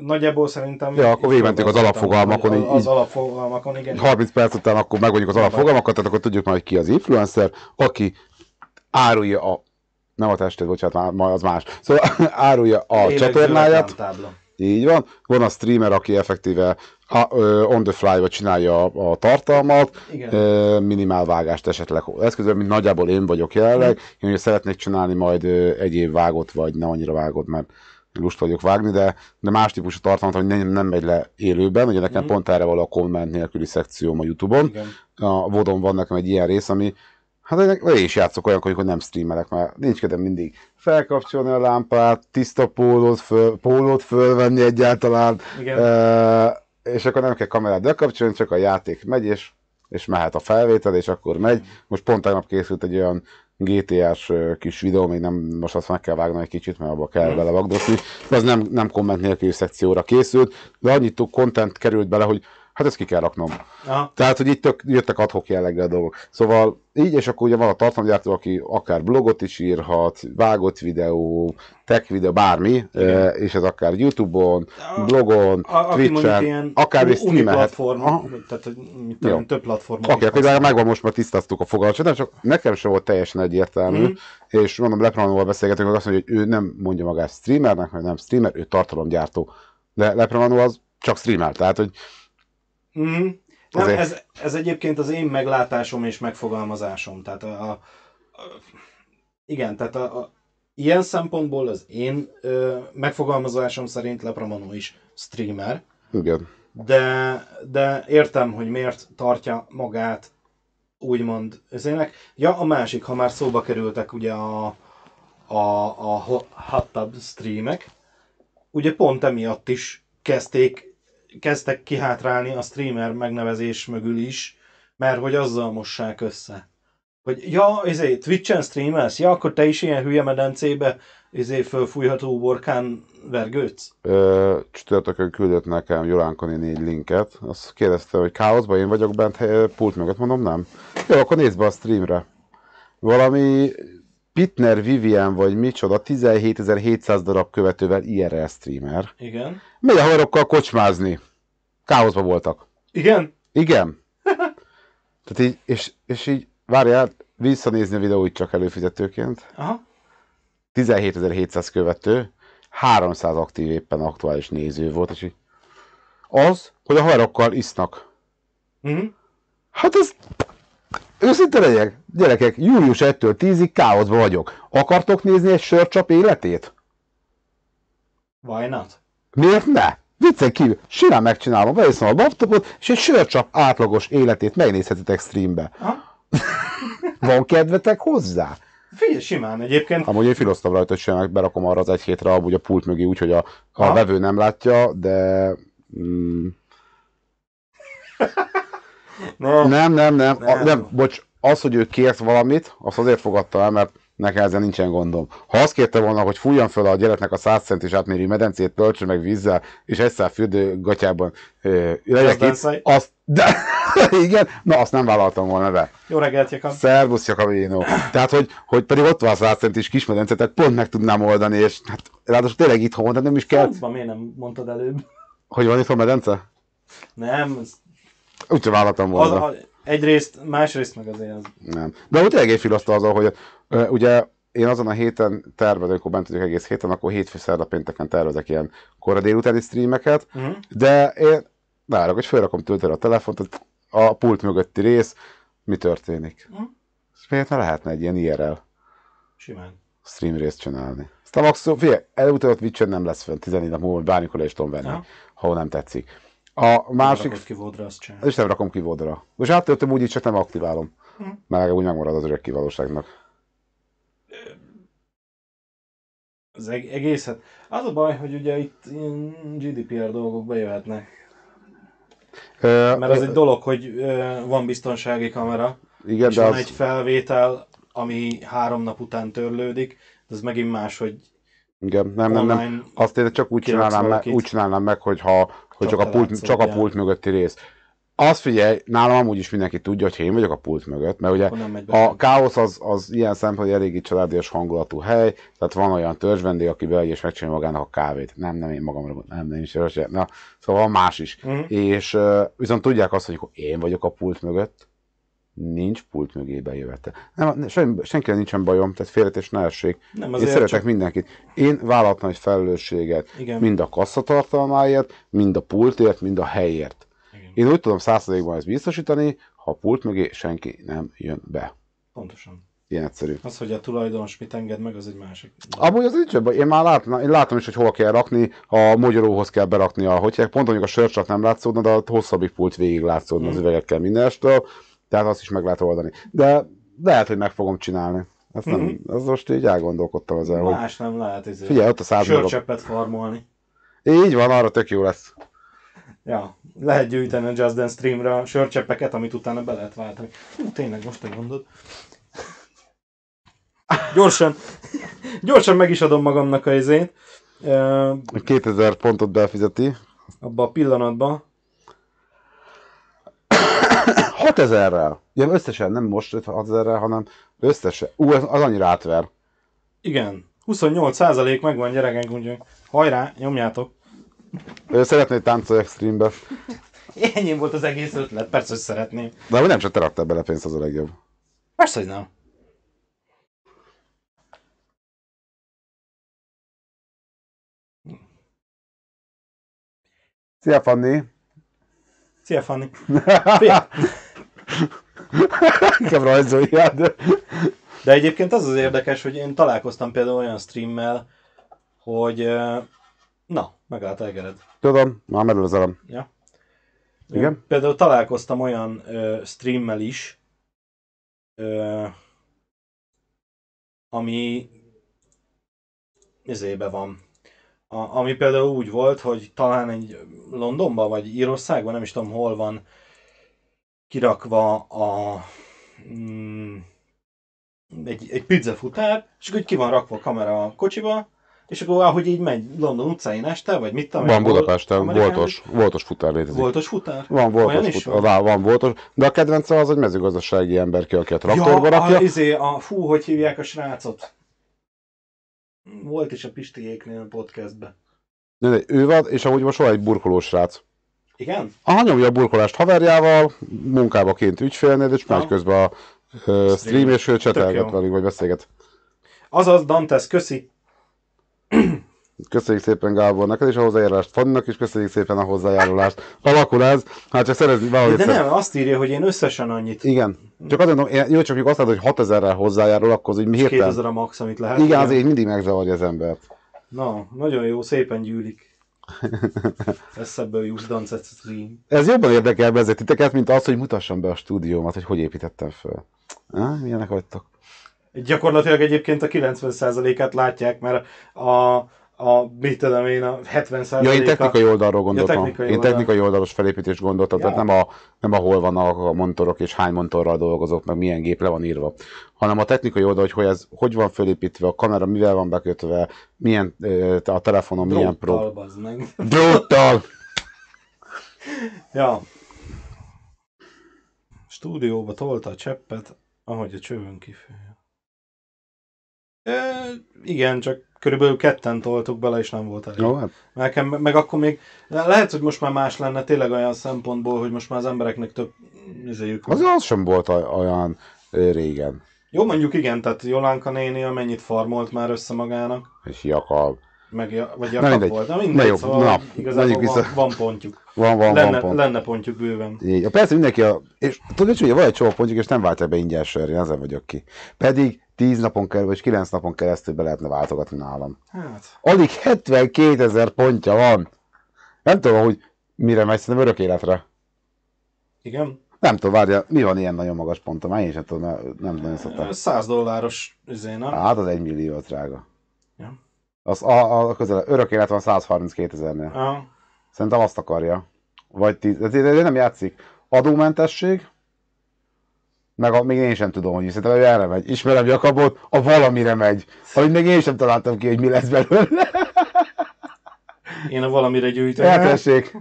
nagyjából szerintem... Ja, akkor végmentünk az alapfogalmakon. Az alapfogalmakon, igen. 30 perc után akkor megvonjuk az alapfogalmakat, tehát akkor tudjuk már, hogy ki az influencer, aki árulja a... nem a testet, bocsánat, az más. Szóval árulja a csatornáját. Így van. Van a streamer, aki effektíve on the fly-ba csinálja a tartalmat, minimál vágást esetleg eszközöl, mint nagyjából én vagyok jelenleg. Én ugye szeretnék csinálni majd egyéb vágót, vagy nem annyira vágót, mert lust vagyok vágni, de más típusú tartalmat, hogy nem megy le élőben. Ugye nekem pont erre való a komment nélküli szekcióm a YouTube-on. Igen. A Vodon van nekem egy ilyen rész, ami hát én is játszok olyankor, hogy nem streamelek, mert nincs kedvem mindig felkapcsolni a lámpát, tiszta pólót fölvenni egyáltalán, és akkor nem kell kamerát bekapcsolni, csak a játék megy, és mehet a felvétel, és akkor megy. Most pont tegnap készült egy olyan GTA-s kis videó, még nem, most azt meg kell vágnom egy kicsit, mert abba kell vele vagdosni, de az nem komment nélkül szekcióra készült, de annyit content került bele, hogy hát ezt ki kell raknom. Aha. Tehát, hogy itt jöttek adhok jelleggel dolgok. Szóval így, és akkor ugye van a tartalomgyártó, aki akár blogot is írhat, vágott videó, tech videó, bármi, és ez akár YouTube-on, blogon, Twitch-en, akár is streamelhet. Tehát több platformon. Oké, például megvan, most már tisztáztuk a fogalmat, csak nekem sem volt teljesen egyértelmű, és mondom, Lepramanóval beszélgetünk, azt mondja, hogy ő nem mondja magát streamernek, mert nem streamer, ő tartalomgyártó. De Lepramanó az csak streamer, tehát, hogy nem, ez egyébként az én meglátásom és megfogalmazásom, tehát igen, tehát ilyen szempontból az én megfogalmazásom szerint Lepramanó is streamer, igen. De értem, hogy miért tartja magát úgymond ezének. Ja, a másik, ha már szóba kerültek ugye a hot tub streamek, ugye pont emiatt is kezdtek kihátrálni a streamer megnevezés mögül is, mert hogy azzal mossák össze. Hogy ja, izé, Twitch-en streamelsz? Ja, akkor te is ilyen hülye medencébe fölfújható borkán vergődsz? Csütörtökön küldött nekem Julánkoni 4 linket. Azt kérdezte, hogy káoszban én vagyok bent pult mögött, mondom nem. Jó, akkor nézd be a streamre. Valami Pitner Vivian vagy micsoda, 17.700 darab követővel IRL streamer. Igen. Megy a haverokkal kocsmázni. Káoszban voltak. Igen? Igen. Tehát így, és így várjál, visszanézni a videóit csak előfizetőként. Aha. 17.700 követő, 300 aktív éppen aktuális néző volt, és az, hogy a haverokkal isznak. Mm-hmm. Hát ez... Őszinte legyek, gyerekek, július 1-től 10-ig káoszban vagyok. Akartok nézni egy sörcsap életét? Why not? Miért ne? Viccen kívül, simán megcsinálom, beviszem a laptopot, és egy sörcsap átlagos életét megnézhetitek streambe. Van kedvetek hozzá? Figyelj, simán egyébként. Amúgy én filoztam rajta, hogy simán berakom arra az egy hétre amúgy a pult mögé, úgyhogy a vevő nem látja, de... Nem, bocs, az, hogy ő kért valamit, azt azért fogadta el, mert nekem ezzel nincsen gondom. Ha azt kérte volna, hogy fújjam fel a gyereknek a 100 centis átmérő medencét, töltsön meg vízzel, és egy szál fürdőgatyában legyek itt, azt... De, igen, na azt nem vállaltam volna be. Jó reggelt, Jakab. Szervusz, Jakabino. Tehát, hogy pedig ott van a 100 centis kis medence, tehát pont meg tudnám oldani, és hát ráadásul tényleg itthon, tehát nem is kell... Szóval, miért nem mondtad előbb? Hogy van itthon medence? Nem, úgyse vállaltam volna. Egyrészt, másrészt meg azért az... Nem. De úgy tényleg filozta azon, hogy ugye én azon a héten tervezek, amikor bent vagyok egész héten, akkor hétfő, szerda, pénteken tervezek ilyen kora délutáni streameket, de én várok, hogy felrakom töltőre a telefont, a pult mögötti rész, mi történik. És miért ne lehetne egy ilyen IRL simán stream részt csinálni? Aztán maximum, figyelj, előutalott Twitch-en nem lesz fenn 14 nap múlva, bármikor le is tudom venni, ha nem tetszik. A másik... Nem kivódra, és nem rakom kivódra. Most áttöltöm úgy, így csak nem aktiválom. Mert úgy megmarad az örök kiválóságnak. Az egészet... Az a baj, hogy ugye itt GDPR dolgok bejöhetnek. Mert az egy dolog, hogy van biztonsági kamera, igen, és van az... egy felvétel, ami 3 nap után törlődik, ez megint más, hogy... Igen, nem. Azt én csak úgy csinálnám meg, hogyha... Hogy csak a pult mögötti rész. Azt figyelj, nálam amúgy is mindenki tudja, hogy én vagyok a pult mögött, mert ugye a káosz az ilyen szempontból eléggé családias hangulatú hely, tehát van olyan törzsvendég, aki beadja és megcsinálja magának a kávét. Nem, én magamra mondom, nem is. Na, szóval más is. És viszont tudják azt, hogy én vagyok a pult mögött, nincs pult mögé bejövetel. Nem, senkivel nincsen bajom, tehát félretés ne essék. Én szeretek csak... mindenkit. Én vállaltam egy felelősséget, igen, mind a kasszatartalmáért, mind a pultért, mind a helyért. Igen. Én úgy tudom 100%-ban ezt biztosítani, ha a pult mögé senki nem jön be. Pontosan. Ilyen egyszerű. Az, hogy a tulajdonos mit enged meg, az egy másik. Amúgy az nincs baj. Én már látom is, hogy hol kell rakni, a magyaróhoz kell berakni a hogyha. Pont mondjuk a sörcsap nem látszódna, de a hosszabbik pult végig látszódna az üvegekkel mindenestől. Tehát azt is meg lehet oldani. De lehet, hogy meg fogom csinálni. Ezt nem, ezt most így elgondolkodtam ezzel, hogy... Más nem lehet, ezért. Figyelj, ott a 100 darab. Sörcseppet farmolni. Így van, arra tök jó lesz. Ja, lehet gyűjteni a Just Dance streamre a sörcseppeket, amit utána be lehet váltani. Hú, tényleg, most te mondod. Gyorsan meg is adom magamnak a izét. 2000 pontot befizeti. Abba a pillanatban. 6000-rel. Ugye összesen, nem most 6000-rel, hanem összesen. Az annyira átver. Igen. 28% megvan, gyerekek, úgyhogy hajrá, nyomjátok. Szeretnéd táncolni streambe? Enyém volt az egész ötlet, persze, hogy szeretném. De nem csak te raktál bele pénzt, az a legjobb. Persze, hogy nem. Szia, Fanni! Szia, Fanni! Inkább rajzoljad. De egyébként az érdekes, hogy én találkoztam például olyan streammel, hogy... Na, megállt a egered. Tudom, már merül az elem. Ja. Igen? Például találkoztam olyan streammel is, ami... izébe van. Ami például úgy volt, hogy talán egy Londonban vagy Írországban, nem is tudom hol van kirakva a egy pizzafutár, és akkor ki van rakva a kamera a kocsiba, és akkor ahogy így megy London utcáin este, vagy mit tudom. Van Budapesten, voltos futár létezik. Voltos futár? Van voltos futár, van voltos, de a kedvence az egy mezőgazdasági ember, aki a traktorba rakja. Hogy hívják a srácot? Volt is a Pistiéknél a podcastben. De ő van, és amúgy most van egy burkolós srác. Igen? Nyomja a burkolást haverjával, munkábaként ügyfélnél, és megy közben a stream, és ő csetelget velünk, vagy beszélget. Azaz, Dantes, köszi! Köszönjük szépen Gábor neked és a hozzájárulást, Fanninak is köszönjük szépen a hozzájárulást. Alakul ez, hát csak szerezni valahogy. De nem, azt írja, hogy én összesen annyit. Igen. Csak azért mondom, jó, csak mikor azt látod, hogy 6000-rel hozzájárul, akkor az így mi hirtelen. 2000 a max, amit lehet. Igen, azért mindig megzavarja az embert. Na, nagyon jó, szépen gyűlik. Eszebből jussz Dancet stream. Ez jobban érdekel be ezért titeket, mint az, hogy mutassam be a stúdiómat, hogy építettem föl. Milyenek vagytok? Gyakorlatilag egyébként a 90%-át látják, mert a 70%-a... Ja, én technikai oldalról gondoltam. Ja, technikai oldalos felépítést gondoltam, ja. Tehát nem hol vannak a montorok és hány montorral dolgozok, meg milyen gép le van írva, hanem a technikai oldal, hogy ez hogy van felépítve, a kamera mivel van bekötve, milyen a telefonon, milyen pro... Dróttal! Ja. Stúdióba tolta a cseppet, ahogy a csövön kifője. Igen, csak körülbelül ketten toltuk bele, és nem volt elég. No, hát. Nekem, meg akkor még, lehet, hogy most már más lenne tényleg olyan szempontból, hogy most már az embereknek több izéjük. Az sem volt olyan régen. Jó, mondjuk igen, tehát Jolánka néni amennyit farmolt már össze magának. És Jakab. Vagy Jakab volt. Na mindegy, na, szóval na, igazából van pontjuk. Lenne pontjuk bőven. Ja, persze mindenki, és tudod, hogy van egy csomó pontjuk, és nem váltja be ingyen sörre, ezen vagyok ki. Pedig 10 napon kerül, vagy 9 napon keresztül be lehetne váltogatni nálam. Hát. Alig 72 000 pontja van. Nem tudom, hogy mire megy, szerintem örök életre. Igen? Nem tudom, várja, mi van ilyen nagyon magas pontom? Már én sem tudom, nem nagyon szoktam. $100 üzéna. Hát az 1 millió drága. Ja. Az a közel, örök élet van 132 000-nél. Ja. Szerintem azt akarja. Vagy 10, de nem játszik. Adómentesség. Meg még én sem tudom, hogy szerintem erre megy. Ismerem Jakabot, a valamire megy. Amit még én sem találtam ki, hogy mi lesz belőle. Én a valamire gyűjtöm. Eltessék.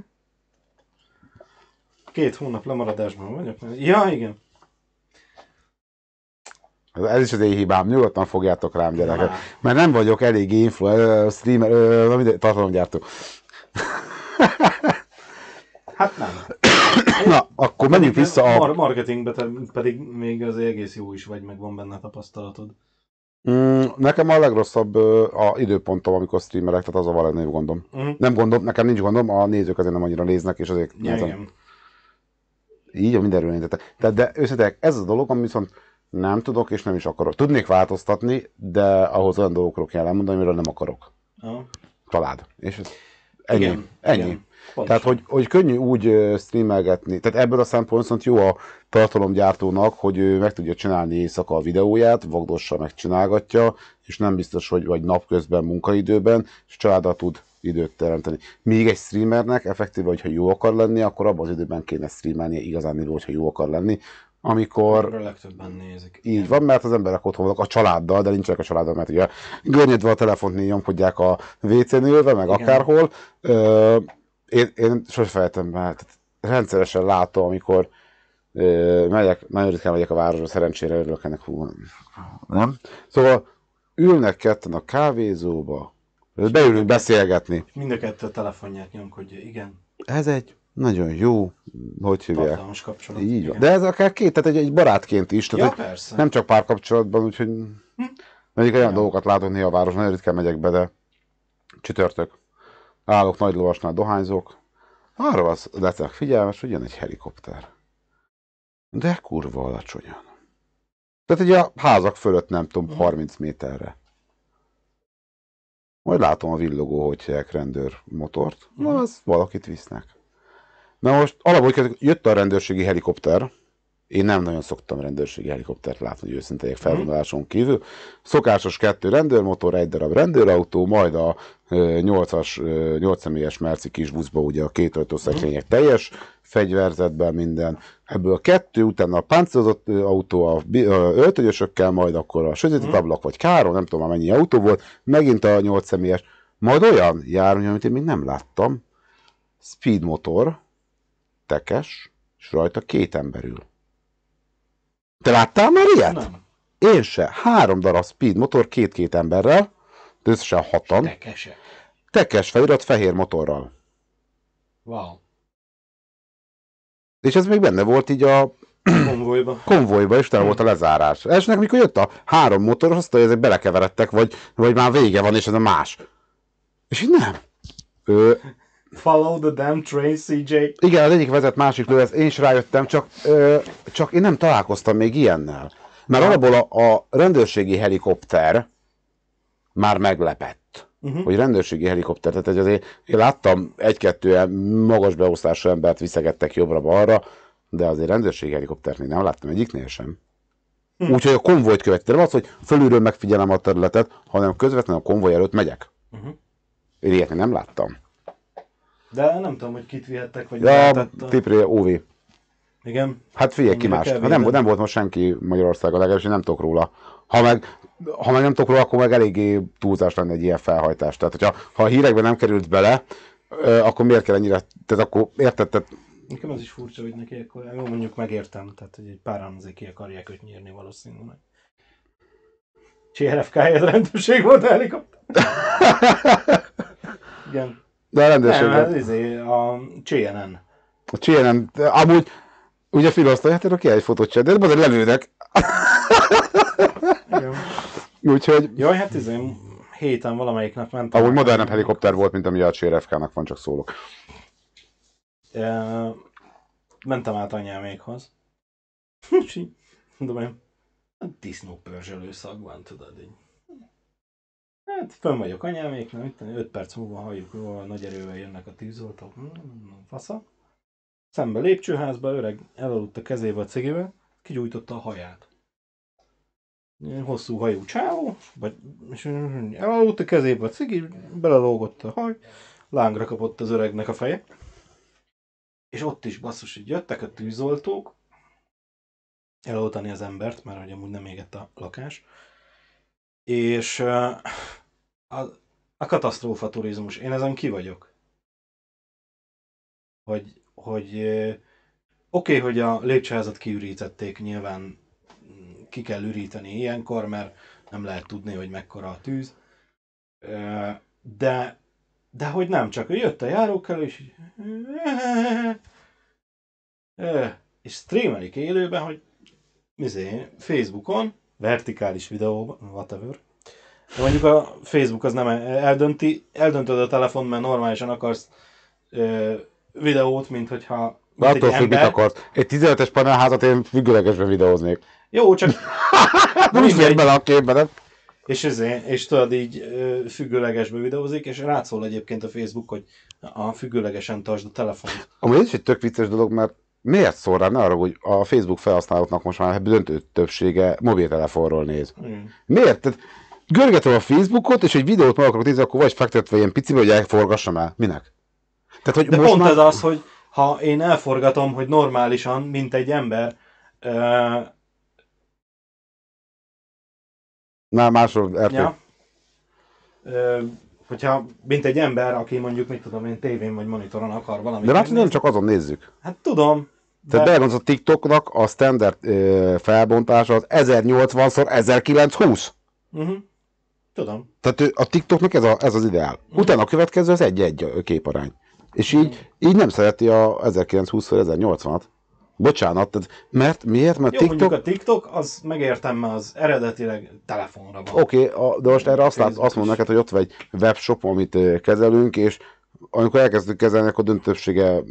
2 hónap lemaradásban vagyok. Ja, igen. Ez is az én hibám. Nyugodtan fogjátok rám, gyerekek. Mert nem vagyok eléggé streamer, tartalomgyártó. Hát nem. Na, akkor menjünk vissza a... Marketingben pedig még az egész jó is vagy, meg van benne tapasztalatod. Nekem a legrosszabb a időpontom, amikor streamerek, tehát az a valami gondom. Nem gondom, nekem nincs gondom, a nézők azért nem annyira néznek, és azért... Ja, igen. Így, mindenről néztek. De őszintén, ez a dolog, amit viszont nem tudok és nem is akarok. Tudnék változtatni, de ahhoz olyan dolgokról kell elmondani, amiről nem akarok. Család. És ez... Ennyi. Tehát, hogy könnyű úgy streamelgetni. Tehát ebből a szempontból jó a tartalomgyártónak, hogy ő meg tudja csinálni éjszaka a videóját, vagdossal megcsinálgatja, és nem biztos, hogy vagy napközben, munkaidőben, és családra tud időt teremteni. Még egy streamernek effektíve, hogyha jó akar lenni, akkor abban az időben kéne streamelnie igazán, hogyha jó akar lenni, amikor... A legtöbben nézik. Így van, mert az emberek otthon vannak a családdal, de nincsenek a családdal, mert ugye görnyedve a telefont nyomkodják a WC-n ülve, meg igen. Akárhol. Én sose felejtem már, rendszeresen látom, amikor megyek, nagyon ritkán megyek a városba, szerencsére örülök ennek, nem? Szóval ülnek ketten a kávézóba, beülünk beszélgetni. Mind a kettő a telefonját nyomkodja, igen. Ez egy nagyon jó, hogy hívják? Tartalmas kapcsolat. Így van. De ez akár tehát egy barátként is, tehát ja, nem csak párkapcsolatban, úgyhogy mondjuk olyan dolgokat látok néha a városban, nagyon ritkán megyek be, de csütörtök. Állok Nagy Lovasnál, dohányzok. Arra az leszek figyelmes, hogy jön egy helikopter. De kurva alacsonyan. Tehát ugye a házak fölött nem tudom, 30 méterre. Majd látom a villogó, hogy rendőr motort. Na, az valakit visznek. Na most alapból jött a rendőrségi helikopter. Én nem nagyon szoktam rendőrségi helikoptert látni, hogy őszintén felvonuláson kívül. Szokásos 2 rendőrmotor, 1 darab rendőrautó, majd a 8 személyes merci kis buszba, ugye a 2 ajtószekrények teljes fegyverzetben minden. Ebből a 2, utána a páncélozott autó a öltönyösökkel, majd akkor a sötétített ablak vagy Károly, nem tudom már mennyi autó volt, megint a 8 személyes. Majd olyan jármű, amit én még nem láttam, speedmotor, tekes, és rajta 2 ember ül. Te láttál már ilyet? Nem. Én se. 3 darab speed motor 2-2 emberrel, összesen 6-an. Tekesek. Tekes felirat fehér motorral. Wow. És ez még benne volt így a Konvojba. Konvojba, és nem volt a lezárás. Elsőnek mikor jött a három motor, azt mondja, ezek belekeveredtek, vagy már vége van, és ez a más. És így nem. Follow the damn train, CJ. Igen, az egyik vezet, másik lő, én is rájöttem, csak én nem találkoztam még ilyennel. Mert alapból a rendőrségi helikopter már meglepett. Hogy rendőrségi helikopter, tehát azért én láttam egy-kettő magas beosztású embert viszegettek jobbra-balra, de azért rendőrségi helikoptert még nem láttam egyiknél sem. Úgyhogy a konvojt követtem, az, hogy fölülről megfigyelem a területet, hanem közvetlenül a konvoj előtt megyek. Én ilyet még nem láttam. De nem tudom, hogy kit vihettek, vagy ja, Tipri, Óvi. Igen? Hát figyelj ki más. Nem volt most senki Magyarországon, legalábbis én nem tudok róla. Ha meg nem tudok róla, akkor meg eléggé túlzás lenne egy ilyen felhajtás. Tehát, ha a hírekben nem került bele, akkor miért kell ennyire, tehát akkor érted? Nekem az is furcsa, hogy neki akkor, mondjuk megértem, tehát hogy egy páran azért ki akarják őt nyírni valószínűleg. CRFK-jel rendőrség volt a helikopter? Igen. De a rendőrség nem, ez a CNN. A CNN, amúgy, ugye filozta, hát erről ki egy fotót csinál, de ez azért lelőnek. Úgyhogy... Jaj, hát héten valamelyik nap mentem. Amúgy modernebb helikopter volt, mint ami a CRFK-nak van, csak szólok. Mentem át anyámékhoz. És így, mondom én, disznó pörzsölő szag van, tudod így. Hát fönn vagyok anyáméknál, 5 perc múlva halljuk, jól nagy erővel jönnek a tűzoltók, fasza. Szembe lépcsőházba, öreg elaludt a kezébe a cigivel, kigyújtotta a haját. Hosszú hajú csávó, és elaludt a kezébe a cigi, belelógott a haj, lángra kapott az öregnek a feje. És ott is basszus, így jöttek a tűzoltók eloltani az embert, mert hogy amúgy nem égett a lakás. És a katasztrófa turizmus, én ezen ki vagyok. Oké, hogy a lépcsőházat kiürítették, nyilván ki kell üríteni ilyenkor, mert nem lehet tudni, hogy mekkora a tűz. De hogy nem, csak ő jött a járókkal, és így... És streamelik élőben, hogy Facebookon, vertikális videóban, whatever. De mondjuk a Facebook az nem eldöntöd a telefon, mert normálisan akarsz videót, mint hogyha... De attól függ, mit akarsz. Egy 15-es panelházat én függőlegesben videóznék. Jó, csak... Nem fér bele a képbe. És tudod, így függőlegesbe videózik, és rád szól egyébként a Facebook, hogy a függőlegesen tartsd a telefont. Amúgy ez is egy tök vicces dolog, mert miért szól rá? Ne arra, hogy a Facebook felhasználóknak most már döntő többsége mobiltelefonról néz. Miért? Tehát görgetem a Facebookot, és egy videót meg akarok nézni, akkor vagy fektetve ilyen picibe, hogy elforgassam el. Minek? Tehát, hogy de most pont már... ez az, hogy ha én elforgatom, hogy normálisan, mint egy ember, Ja. Hogyha mint egy ember, aki mondjuk, mit tudom én, tévén vagy monitoron akar valamit. De látod, nem csak azon nézzük. Hát tudom. Tehát belegondolsz, a TikToknak a standard felbontása az 1080x1920. Tudom. Tehát a TikToknak ez az ideál. Utána a következő az 1:1 képarány. És így nem szereti a 1920x1080-at. Bocsánat, miért? Jó, TikTok... a TikTok, az megértem, mert az eredetileg telefonra van. Oké, de most erre azt mondom neked, hogy ott van egy webshop, amit kezelünk, és amikor elkezdtük kezelni, akkor döntő többsége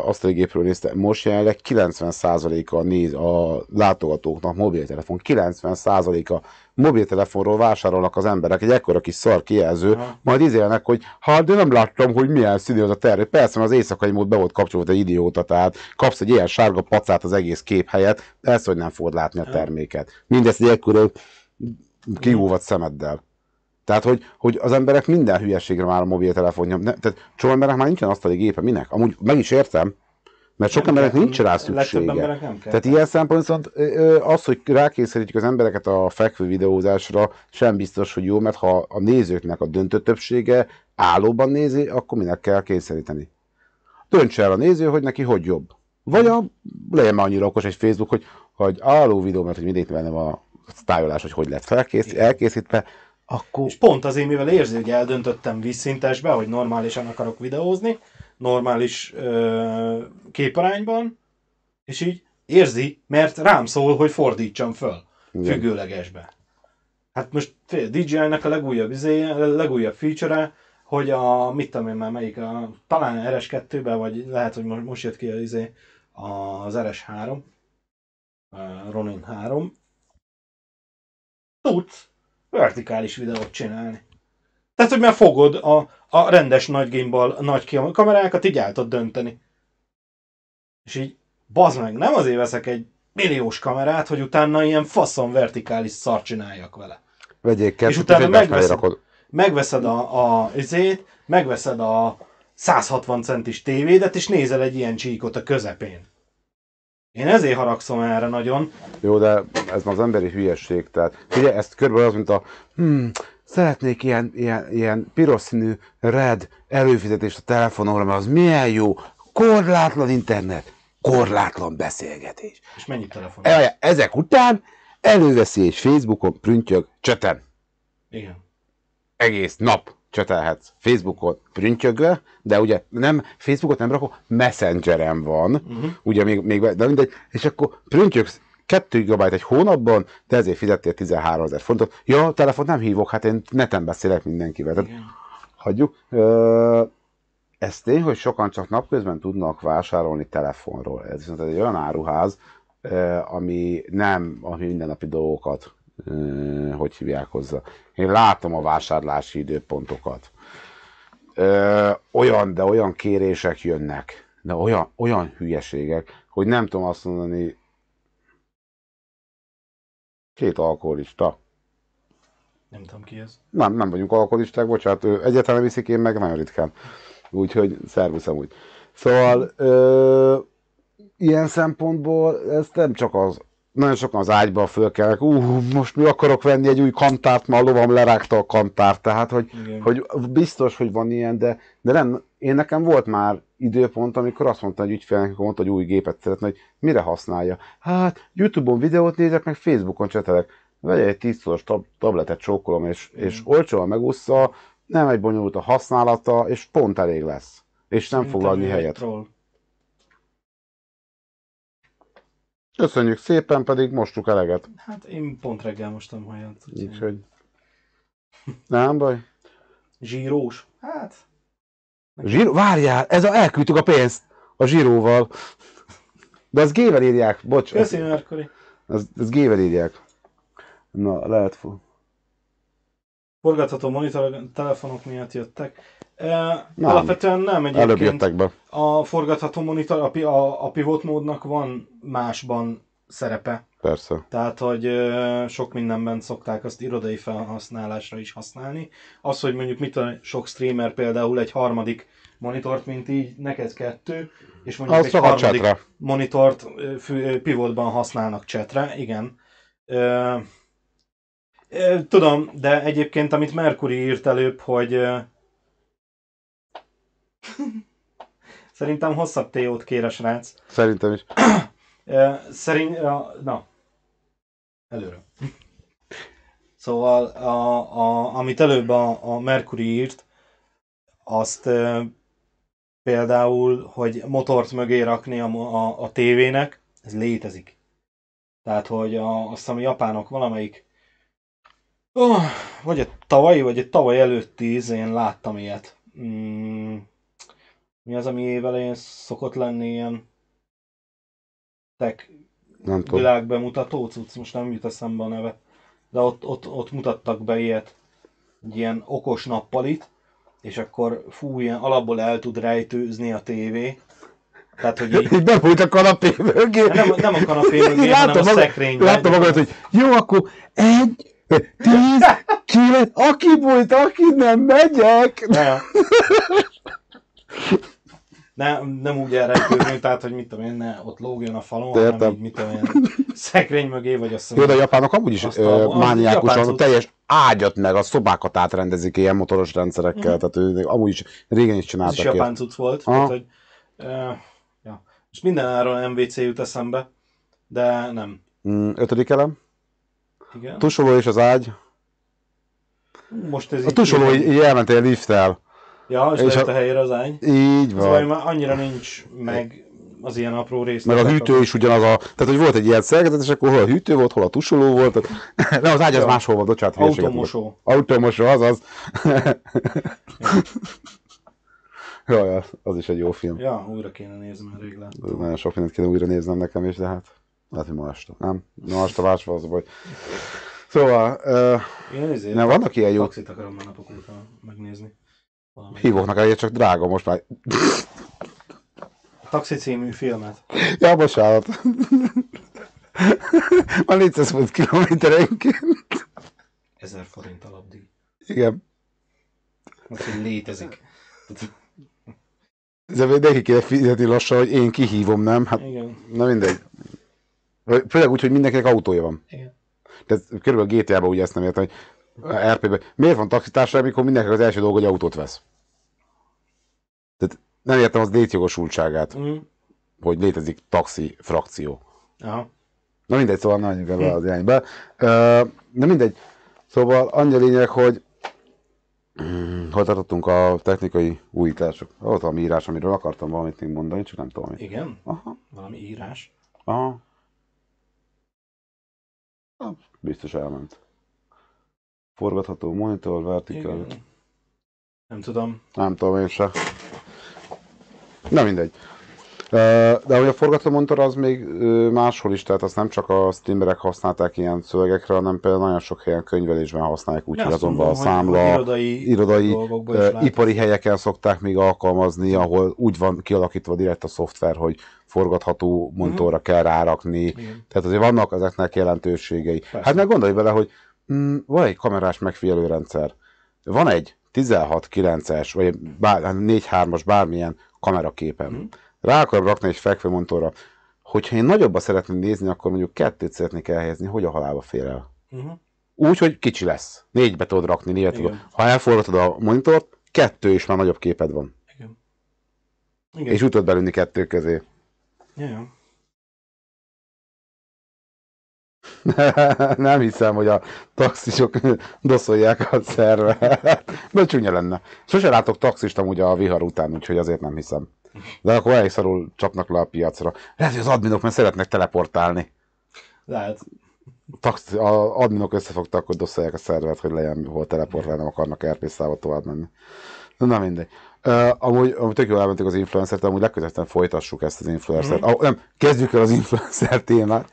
asztaligépről nézte. Most jelenleg 90%-a néz a látogatóknak mobiltelefon. 90%-a mobiltelefonról vásárolnak az emberek, egy ekkora kis szar kijelző, majd izélnek, hogy hát de nem láttam, hogy milyen színű az a terv. Persze, mert az éjszakai mód be volt kapcsolva egy idióta, tehát kapsz egy ilyen sárga pacát az egész kép helyett, persze, hogy nem fogod látni a terméket. Mindezt egy ekkora kiúvat szemeddel. Tehát, hogy az emberek minden hülyeségre már a mobiltelefonja, tehát csomó emberek már nincsen asztali gépe, minek? Amúgy meg is értem, mert sok embernek nincs rá szüksége. Tehát ilyen szempontból az, hogy rákényszerítjük az embereket a fekvő videózásra, sem biztos, hogy jó, mert ha a nézőknek a döntő többsége állóban nézi, akkor minek kell kényszeríteni. Döntse el a néző, hogy neki hogy jobb. Vagy legyen már annyira okos egy Facebook, hogy álló videó, mert hogy mindig benne van a sztájolás, hogy lett elkészítve. Akkor... És pont azért, mivel érzi, hogy eldöntöttem vízszintesbe, hogy normálisan akarok videózni, normális képarányban, és így Érzi, mert rám szól, hogy fordítsam föl. Igen. Függőlegesbe. Hát most DJI-nek a legújabb feature-e, hogy a, mit tudom én már melyik, a, talán RS2-ben, vagy lehet, hogy most jött ki az RS3, Ronin 3, tudsz vertikális videót csinálni. Tehát, hogy már fogod a rendes nagy gimbal, nagy kamerákat így el tud dönteni. És így, bazd meg, nem azért veszek egy milliós kamerát, hogy utána ilyen faszon vertikális szart csináljak vele. Vegyék kettőt, és utána megveszed a 160 centis tévédet, és nézel egy ilyen csíkot a közepén. Én ezért haragszom erre nagyon. Jó, de ez már az emberi hülyesség, tehát figyelj, ez körülbelül az, mint a szeretnék ilyen piros színű red előfizetést a telefonomra, mert az milyen jó, korlátlan internet, korlátlan beszélgetés. És mennyi telefon? Ezek után előveszi és Facebookon prüntjög csöten. Igen. Egész nap csetelhetsz Facebookon prüntjögve, de ugye nem, Facebookot nem rakok, Messengeren van, ugye még de mindegy, és akkor prüntjögsz 2 GB egy hónapban, de ezért fizettél 13 000 forintot. Ja, a telefont nem hívok, hát én neten beszélek mindenkivel. Tehát, hagyjuk. Ez tény, hogy sokan csak napközben tudnak vásárolni telefonról. Ez viszont egy olyan áruház, ami nem a mindennapi dolgokat, hogy hívják hozzá. Én látom a vásárlási időpontokat. Olyan, de olyan kérések jönnek, de olyan hülyeségek, hogy nem tudom azt mondani, 2 alkoholista. Nem tudom ki ez. Nem vagyunk alkoholisták, bocsánat, ő egyáltalán viszik, én meg nagyon ritkán. Úgyhogy szervusz amúgy. Szóval ilyen szempontból ez nem csak az, nagyon sokan az ágyba fölkelnek, most mi akarok venni egy új kantárt, már a lovam lerágta a kantárt, tehát hogy biztos, hogy van ilyen, de nem, én nekem volt már időpont, amikor azt mondta egy ügyfélnek, amikor mondta, hogy új gépet szeretne, hogy mire használja. Hát YouTube-on videót nézek, meg Facebookon csetelek. Vegye egy 10 tabletet csókolom, és olcsóan megúszza, nem egy bonyolult a használata, és pont elég lesz. És nem fog adni helyet. Köszönjük szépen, pedig mostuk eleget. Hát én pont reggel mostam hajat. Úgyhogy... nem baj. Zsírós. Hát... Várjál, elküldtük a pénzt a zsíróval. De ezt G-vel írják, bocs. Köszönöm, Márkori. Ezt G-vel írják. Na, lehet fog. Forgatható monitor telefonok miatt jöttek. Nem. Alapvetően nem egyébként. Előbb jöttek be. A forgatható monitor, a pivot módnak van másban szerepe. Persze. Tehát, hogy sok mindenben szokták azt irodai felhasználásra is használni. Az, hogy mondjuk mit a sok streamer például egy harmadik monitort, mint így, neked 2, és mondjuk azt egy harmadik csetre. Monitort pivotban használnak csetre, igen. Tudom, de egyébként, amit Mercury írt előbb, hogy szerintem hosszabb TO-t kér a srác. Szerintem is. Na, előre. Szóval, amit előbb a Mercury írt, azt például, hogy motort mögé rakni a tévének, ez létezik. Tehát, hogy azt hiszem, a japánok valamelyik, vagy a tavalyi, vagy a tavaly előtti én láttam ilyet. Mi az, ami évelején szokott lenni ilyen tech világbemutató cucc, most nem jut eszembe a neve, de ott mutattak be ilyet, egy ilyen okos nappalit, és akkor ilyen alapból el tud rejtőzni a tévé. Tehát, hogy így befújt a kanapé mögé. Nem a kanapé mögé, hanem a szekrénybe. Láttam magad, hogy jó, akkor 1, 10, 9, aki bújt, aki nem, megyek. Nem úgy elrejtőzni, tehát, hogy mit tudom én, ne ott lógjon a falon, hanem így, mit tudom én, szekrény mögé, vagy azt mondom. Jó, de a japánok amúgy is mániákusan a teljes ágyat meg, a szobákat átrendezik ilyen motoros rendszerekkel, tehát amúgy is régen is csináltak. Ez is japán cucc volt, tehát, hogy és mindenáron MVC jut eszembe, de nem. 5. elem? Igen. A tusoló és az ágy. Most ez a tusoló így elment egy lifttel. Ja, és lejött a helyére az ágy. Így van. Szóval már annyira nincs meg az ilyen apró részletek. Meg a hűtő is ugyanaz a... Tehát, hogy volt egy ilyen szerkezet, és akkor hol a hűtő volt, hol a tusoló volt. Tehát... Nem, az ágy az máshol van, bocsánat. Automosó. Automosó, azaz. Jaj, az is egy jó film. Ja, újra kéne néznem, rég láttam. Nagyon sok mindent kéne újra néznem nekem is, de hát... Lehet, hogy ma este. Nem? Ma este vásva az a baj. Szóval... nem, vannak ilyen jó... Taxit akarom már napok után megnézni. Hívóknak elég, csak drága most már. A Taxi című filmet. Ja, bocsánat. Már 400 font kilométerenként. 1000 forint alapdíj. Igen. Most így létezik. De neki kéne fizetni lassan, hogy én kihívom, nem? Hát, igen. Na mindegy. Főleg úgy, hogy mindenkinek autója van. Igen. De körülbelül a GTA-ban úgy ezt nem értem, hogy a RP-ben. Miért van taxitársaság, amikor mindenkinek az első dolga, hogy autót vesz? Tehát nem értem az létjogosultságát, hogy létezik taxi frakció. Aha. Na mindegy, szóval nem menjünk ebbe az irányba. Na mindegy, szóval annyi a lényeg, hogy hol tartottunk a technikai újítások. Volt valami írás, amiről akartam valamit még mondani, csak nem tudom mit. Igen? Aha. Valami írás? Aha. Biztos elment. Forgatható monitor, vertikál. Nem tudom. Nem tudom én se. Na mindegy. De hogy a forgató monitor az még máshol is, tehát azt nem csak a streamerek használták ilyen szövegekre, hanem például nagyon sok helyen könyvelésben használják, úgyhogy azonban a számla, irodai ipari helyeken szokták még alkalmazni, ahol úgy van kialakítva direkt a szoftver, hogy forgatható monitorra kell rárakni. Igen. Tehát azért vannak ezeknek jelentőségei. Persze. Hát meg gondolj bele, hogy van egy kamerás megfigyelő rendszer. Van egy 16:9-es, vagy 4:3-as bármilyen kameraképen. Rá akarom rakni egy fekvőmonitorra. Hogyha én nagyobba szeretném nézni, akkor mondjuk 2-t szeretnék elhelyezni, hogy a halálba fér el. Úgy, hogy kicsi lesz. 4-be tudod rakni, 4-be tudod. Ha elforgatod a monitort, 2 is már nagyobb képed van. Igen. Igen. És úgy tudod belülni 2 közé. Igen. Nem hiszem, hogy a taxisok doszolják a szervet. De csúnya lenne. Sose látok taxist amúgy a vihar után, úgyhogy azért nem hiszem. De akkor elég szarul csapnak le a piacra. Lehet, hogy az adminok már szeretnek teleportálni. Lehet. Az adminok összefogtak, akkor dosszolják a szervet, hogy legyen, hol teleportálni, nem akarnak RP-szával tovább menni. Na mindegy. Amúgy tök jól elmentük az influencert, amúgy legközelebben folytassuk ezt az influencert. Nem, kezdjük el az influencer témát.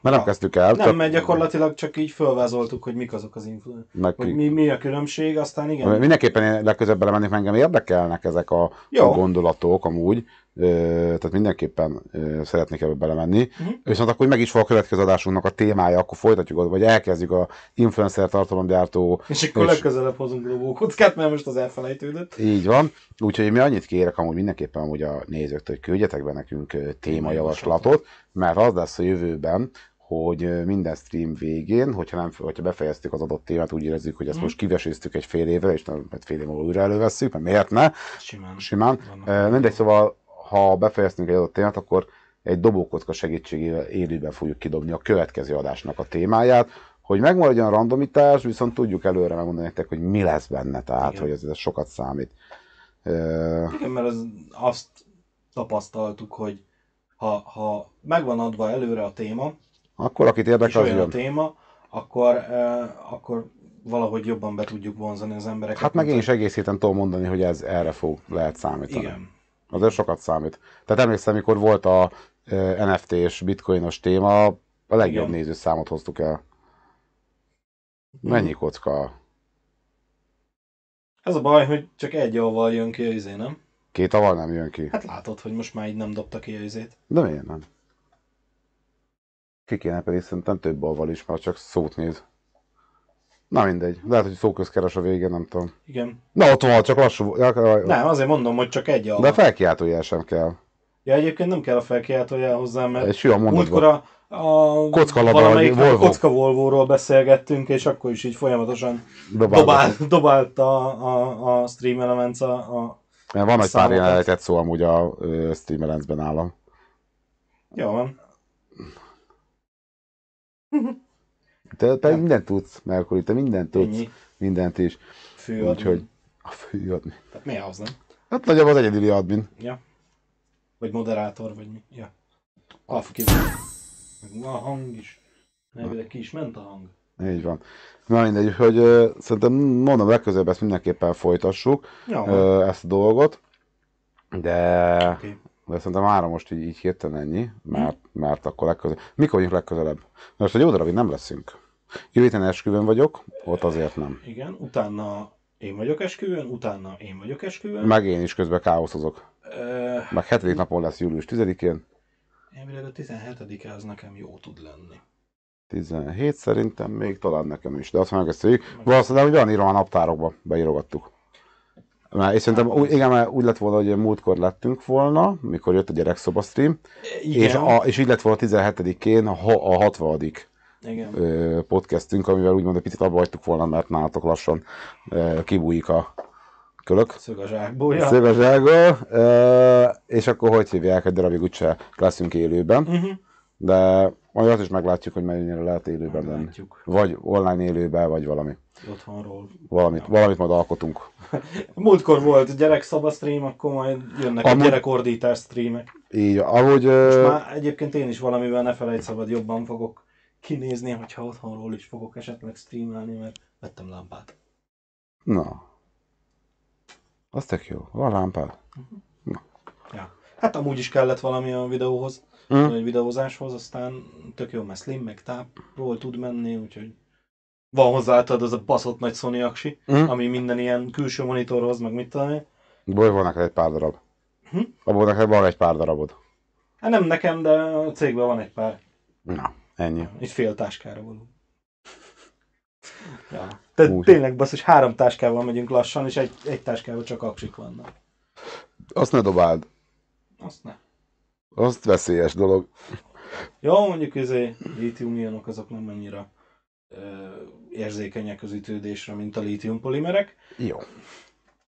Mert nem kezdtük el. Nem, mert gyakorlatilag csak így fölvázoltuk, hogy mik azok az influencerek. Mi a különbség, aztán igen. Mindenképpen legközelebb belemennék, engem érdekelnek ezek a gondolatok amúgy. Tehát mindenképpen szeretnék ebbe belemenni. Viszont akkor meg is fog a következő adásunknak a témája, akkor folytatjuk, vagy elkezdjük a influencer tartalomgyártó... És akkor legközelebb hozunk lobókockát, mert most az elfelejtődött. Így van. Úgyhogy mi annyit kérek amúgy mindenképpen amúgy a nézőktől, hogy küldjetek be nekünk témajavaslatot, mert az lesz a jövőben, hogy minden stream végén, hogyha befejeztük az adott témát, úgy érezzük, hogy ezt most kiveséztük egy fél évre, és nem, fél év múlva újra elővesszük, mert miért ne? Simán. Mindegy, szóval ha befejeztünk egy adott témát, akkor egy dobókocka segítségével élőben fogjuk kidobni a következő adásnak a témáját, hogy megmaradjon a randomitás, viszont tudjuk előre megmondani nektek, hogy mi lesz benne, tehát hogy ez sokat számít. Igen, mert azt tapasztaltuk, hogy ha megvan adva előre a téma, akkor akit érdekel az a téma, akkor valahogy jobban be tudjuk vonzani az embereket. Hát meg én is egész héten tudom mondani, hogy ez erre lehet számítani. Igen. Azért sokat számít. Tehát emlékszem, amikor volt a NFT és bitcoinos téma, a legjobb nézőszámot hoztuk el. Mennyi kocka? Ez a baj, hogy csak egy avval jön ki a izé, nem? 2 avval nem jön ki. Hát látod, hogy most már így nem dobta ki a izét. De miért nem? Ki kéne pedig szerintem több avval is, már csak szót néz. Na mindegy, lehet, hogy szóközkeres a végén, nem tudom. Igen. Na ott van, csak lassú... Nem, azért mondom, hogy csak egy alma. De felkiáltójel sem kell. Ja, egyébként nem kell a felkiáltójel hozzá, mert múltkor a kocka Volvo-ról beszélgettünk, és akkor is így folyamatosan dobálta a Stream Elements Van egy pár ilyen elejtett szó amúgy a Stream Elements-ben állam. Jó van. Te pedig mindent tudsz, Mercury, te mindent tudsz, mindent is. Főadmin. Úgyhogy... A főadmin. Tehát mi az, nem? Hát nagyobb az egyedüli admin. Ja. Vagy moderátor, vagy mi? Ja. Alfaképző. Meg van a hang is. Meg ki is ment a hang. Így van. Na mindegy, hogy szerintem mondom, legközelebb ezt mindenképpen folytassuk, ezt a dolgot. De, okay. De szerintem ára most így hirtelen ennyi, mert akkor legközelebb. Mikor vagyunk legközelebb? Most egy jó darabig nem leszünk. Jövő héten esküvőn vagyok, ott azért nem. Igen, utána én vagyok esküvőn, utána én vagyok esküvőn. Meg én is közben káoszozok. Meg 7. napon lesz július 10-én. Elvileg a 17-e az nekem jó tud lenni. 17 szerintem még talán nekem is, de azt megeszéljük. Valószínűleg olyan írom a naptárokba, beírogattuk. És szerintem igen, úgy lett volna, hogy múltkor lettünk volna, mikor jött a gyerekszoba stream, és így lett volna 17-én a 60. podcastünk, amivel úgymond egy picit abba hagytuk volna, mert nálatok lassan kibújik a kölök. Szög a zsákból. Szög a zsákból, és akkor hogy hívják, egy darabig úgyse leszünk élőben. De majd azt is meglátjuk, hogy mennyire lehet élőben lenni. Vagy online élőben, vagy valami. Otthonról. Valamit majd alkotunk. Múltkor volt gyerekszaba stream, akkor majd jönnek a gyerekordítás streamek. Így, ahogy... Most már egyébként én is valamivel ne felejtsd szabad, jobban fogok kinézni, hogyha otthonról is fogok esetleg streamelni, mert vettem lámpát. Na. Az tök jó. Van lámpád? Na. Ja. Hát amúgy is kellett valami a videóhoz. Egy videózáshoz, aztán tök jó, mert slim, meg tápról tud menni, úgyhogy van hozzááltalad az a baszott nagy Sony aksi, ami minden ilyen külső monitorhoz, meg mit találja. Abból van neked egy pár darab. Abból neked van egy pár darabod. Hát nem nekem, de a cégben van egy pár. Na, ennyi. Egy fél táskára való. Ja. Tehát tényleg basszus, 3 táskával megyünk lassan, és egy táskával csak aksik vannak. Azt ne dobáld. Azt ne. Az veszélyes dolog. Jó, mondjuk lítium-ionok azok nem annyira érzékenyek az ütődésre, mint a lítiumpolimerek. Jó.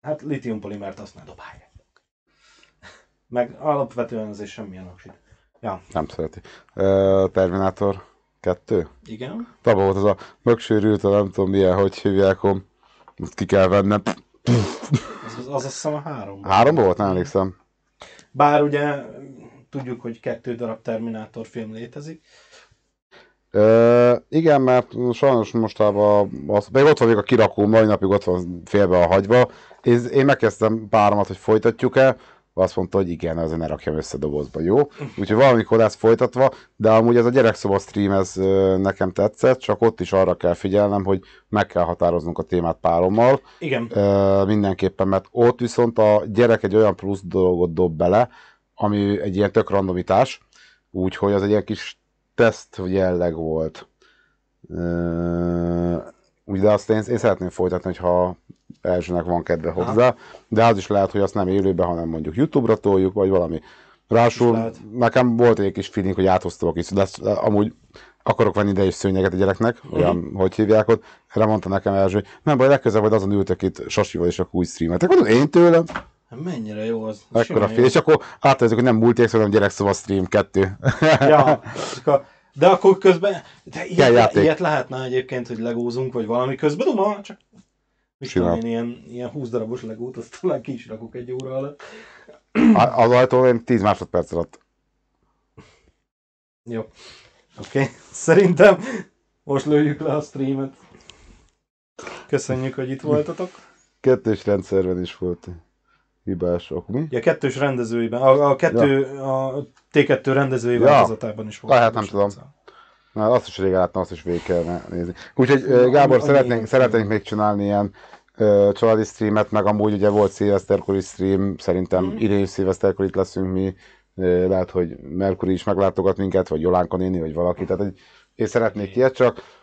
Hát lítiumpolimert azt ne dobálják. Meg alapvetően azért semmilyen aksit. Ja. Nem szereti. Terminátor 2? Igen. Tabba volt az a megsérült, nem tudom milyen, hogy hívják, azt ki kell vennem. Az azt hiszem a 3-ban. 3-ban volt? Nem emlékszem. Bár ugye... Tudjuk, hogy 2 darab Terminátor film létezik. Igen, mert sajnos mostában, még ott van még a kirakó, mai napig ott van félbe a hagyva. Én megkezdtem páromat, hogy folytatjuk-e, azt mondta, hogy igen, azért ne rakjam össze dobozba, jó? Úgyhogy valamikor lesz folytatva, de amúgy ez a gyerekszoba stream, ez nekem tetszett, csak ott is arra kell figyelnem, hogy meg kell határoznunk a témát párommal. Igen. Mindenképpen, mert ott viszont a gyerek egy olyan plusz dolgot dob bele, ami egy ilyen tök randomitás, úgyhogy az egy ilyen kis teszt jelleg volt. De azt én szeretném folytatni, hogyha elsőnek van kedve hozzá, de az is lehet, hogy azt nem élőben, hanem mondjuk YouTube-ra toljuk, vagy valami. Rásul nekem volt egy kis feeling, hogy áthoztam a kis, de amúgy akarok venni ide is szőnyeget a gyereknek, olyan, hogy hívják ott, erre mondta nekem első, hogy nem baj, legközelebb vagy azon ültök itt Sasival, és akkor úgy streameltek. Mondom, én tőlem? Mennyire jó az. Ekkora fél, és akkor átvezik, hogy nem múltéksz, hanem gyerekszoba stream 2. Ja, de akkor közben, de ilyet lehetne egyébként, hogy legózunk, vagy valami közben, duma, csak mit tudom én, ilyen 20 darabos legót, azt talán ki is rakok egy óra alatt. Az ajtó én 10 másodperc alatt. Jó, oké. Szerintem most lőjük le a streamet. Köszönjük, hogy itt voltatok. 2-s rendszerben is volt. Hibások, mi? Ja, 2-s rendezőiben, a T2 rendezői változatában is volt. Hát nem tudom. Na, azt is régen láttam, azt is végig kellene nézni. Úgyhogy Gábor, szeretnénk még csinálni ilyen családi streamet, meg amúgy ugye volt szilveszterkori stream, szerintem idén is szilveszterkor itt leszünk mi, lehet, hogy Merkuri is meglátogat minket, vagy Jolánka néni, vagy valaki, tehát én szeretnék ilyet, csak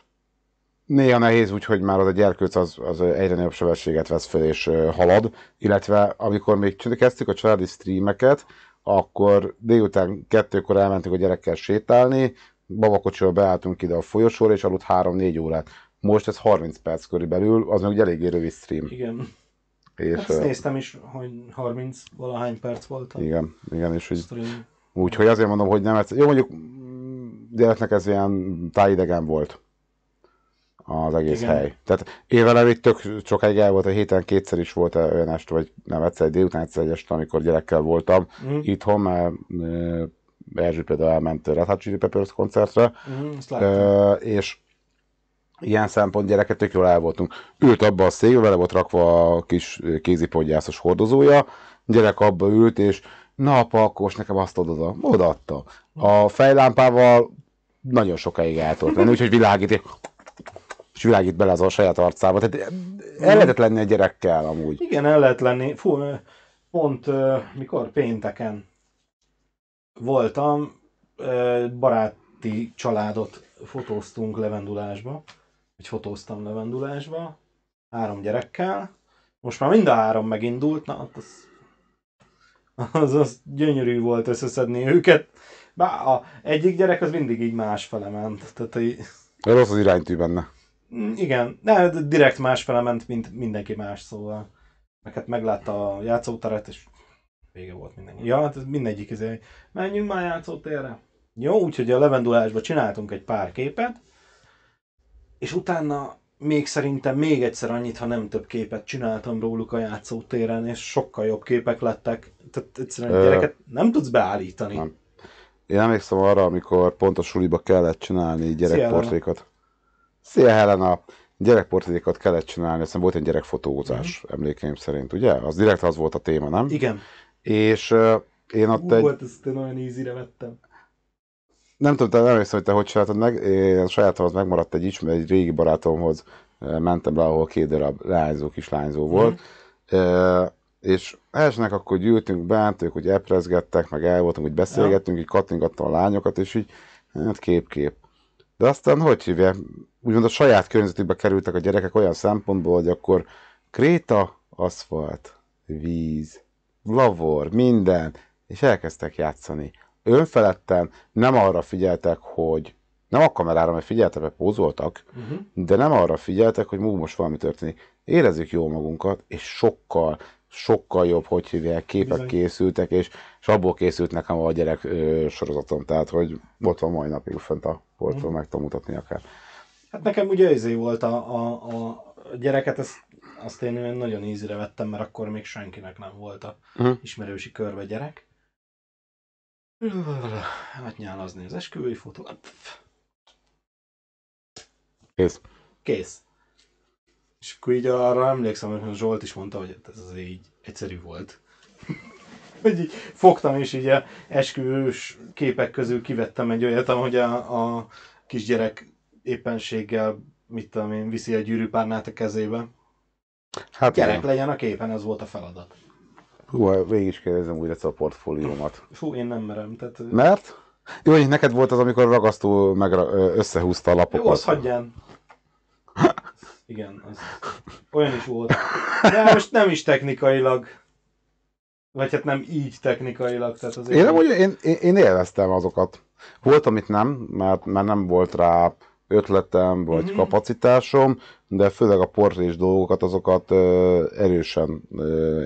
néha nehéz, úgyhogy már az a gyerkőc az egyre nagyobb sebességet vesz fel és halad, illetve amikor még kezdtük a családi streameket, akkor délután 2-kor elmentünk a gyerekkel sétálni, babakocsival beálltunk ide a folyosóra és aludt 3-4 órát. Most ez 30 perc körülbelül, az meg eléggé rövid stream. Igen. És ezt néztem is, hogy 30 valahány perc volt. Igen, igen, és úgyhogy azért mondom, hogy nem, jó mondjuk gyereknek ez ilyen tájidegen volt. az egész igen. hely. Tehát évelem itt tök sokáig el volt, a héten kétszer is volt olyan este, vagy nem egyszer, egy délután egyszer egy este, amikor gyerekkel voltam itthon, mert Erzsi például elment Red Hot Chili Peppers koncertre, és ilyen szempont gyereket tök jól el voltunk. Ült abba a székbe, vele volt rakva a kis kézipodgyászos hordozója, gyerek abba ült, és na apa, akkor nekem azt oda. Odaadta. A fejlámpával nagyon sokáig el tudott lenni, úgyhogy világít, és világít bele az a saját arcába. Tehát el lehetett lenni a gyerekkel amúgy. Igen, el lehet lenni. Fú, pont mikor pénteken voltam, baráti családot fotóztunk levendulásba, vagy fotóztam levendulásba, 3 gyerekkel. Most már mind a 3 megindult, na az gyönyörű volt összeszedni őket. Bár a egyik gyerek az mindig így másfele ment. Tehát így... Rossz az iránytű benne. Igen, de direkt másfele ment, mint mindenki más, szóval. Meg hát meglátta a játszóteret, és vége volt mindenki. Ja, hát mindegyik ezért, menjünk már játszótérre. Jó, úgyhogy a levendulásban csináltunk egy pár képet, és utána még szerintem még egyszer annyit, ha nem több képet csináltam róluk a játszótéren, és sokkal jobb képek lettek. Tehát egyszerűen gyereket nem tudsz beállítani. Nem. Én emlékszem arra, amikor pont a suliba kellett csinálni gyerekportrékat. Szia Helena! Gyerekportrékat kellett csinálni, aztán volt egy gyerekfotózás emlékeim szerint, ugye? Az direkt az volt a téma, nem? Igen. És én ott egy... Volt, ezt én olyan easy-re vettem. Nem tudom, nem emlékszem, hogy te hogy csináltad meg. Én sajátomhoz megmaradt egy ismert, egy régi barátomhoz mentem le, ahol 2 darab lányzó, kislányzó volt. És elsőnek akkor gyűltünk bent, ők úgy elprezgettek, meg el voltunk, úgy beszélgettünk, így kattingattam a lányokat, és így hát kép-kép. De aztán hogy hívják? Úgymond a saját környezetükbe kerültek a gyerekek olyan szempontból, hogy akkor kréta, aszfalt, víz, lavor, minden, és elkezdtek játszani. Önfeledten nem arra figyeltek, hogy nem a kamerára, mert figyeltek, mert pózoltak, de nem arra figyeltek, hogy most valami történik. Érezzük jól magunkat, és sokkal jobb, hogy hívják, képek bizony. Készültek, és abból készült nekem a gyerek sorozatom, tehát hogy ott van mai napig fent a portról, meg tudom mutatni akár. Hát nekem ugye izé volt a gyereket, azt én nagyon ízire vettem, mert akkor még senkinek nem volt a ismerősi körbe gyerek. Átnyálazni az esküvői fotókat. Kész. És akkor így arra emlékszem, hogy Zsolt is mondta, hogy ez az így egyszerű volt. Hogy így fogtam, és így a esküvős képek közül kivettem egy olyat, ahogy a kisgyerek éppenséggel, mit tudom én, viszi a gyűrűpárnát a kezébe. Hát gyerek igen. Legyen a képen, ez volt a feladat. Hú, végig is kérdezem úgy egyszer a portfóliómat. Fú, én nem merem. Tehát... Mert? Jó, hogy neked volt az, amikor ragasztó meg összehúzta a lapokat. Jó, azt hagyján. Igen, az olyan is volt. De most nem is technikailag. Vagy hát nem így technikailag. Tehát azért én élveztem azokat. Volt, amit nem, mert nem volt rá ötletem vagy kapacitásom, de főleg a portrés dolgokat, azokat erősen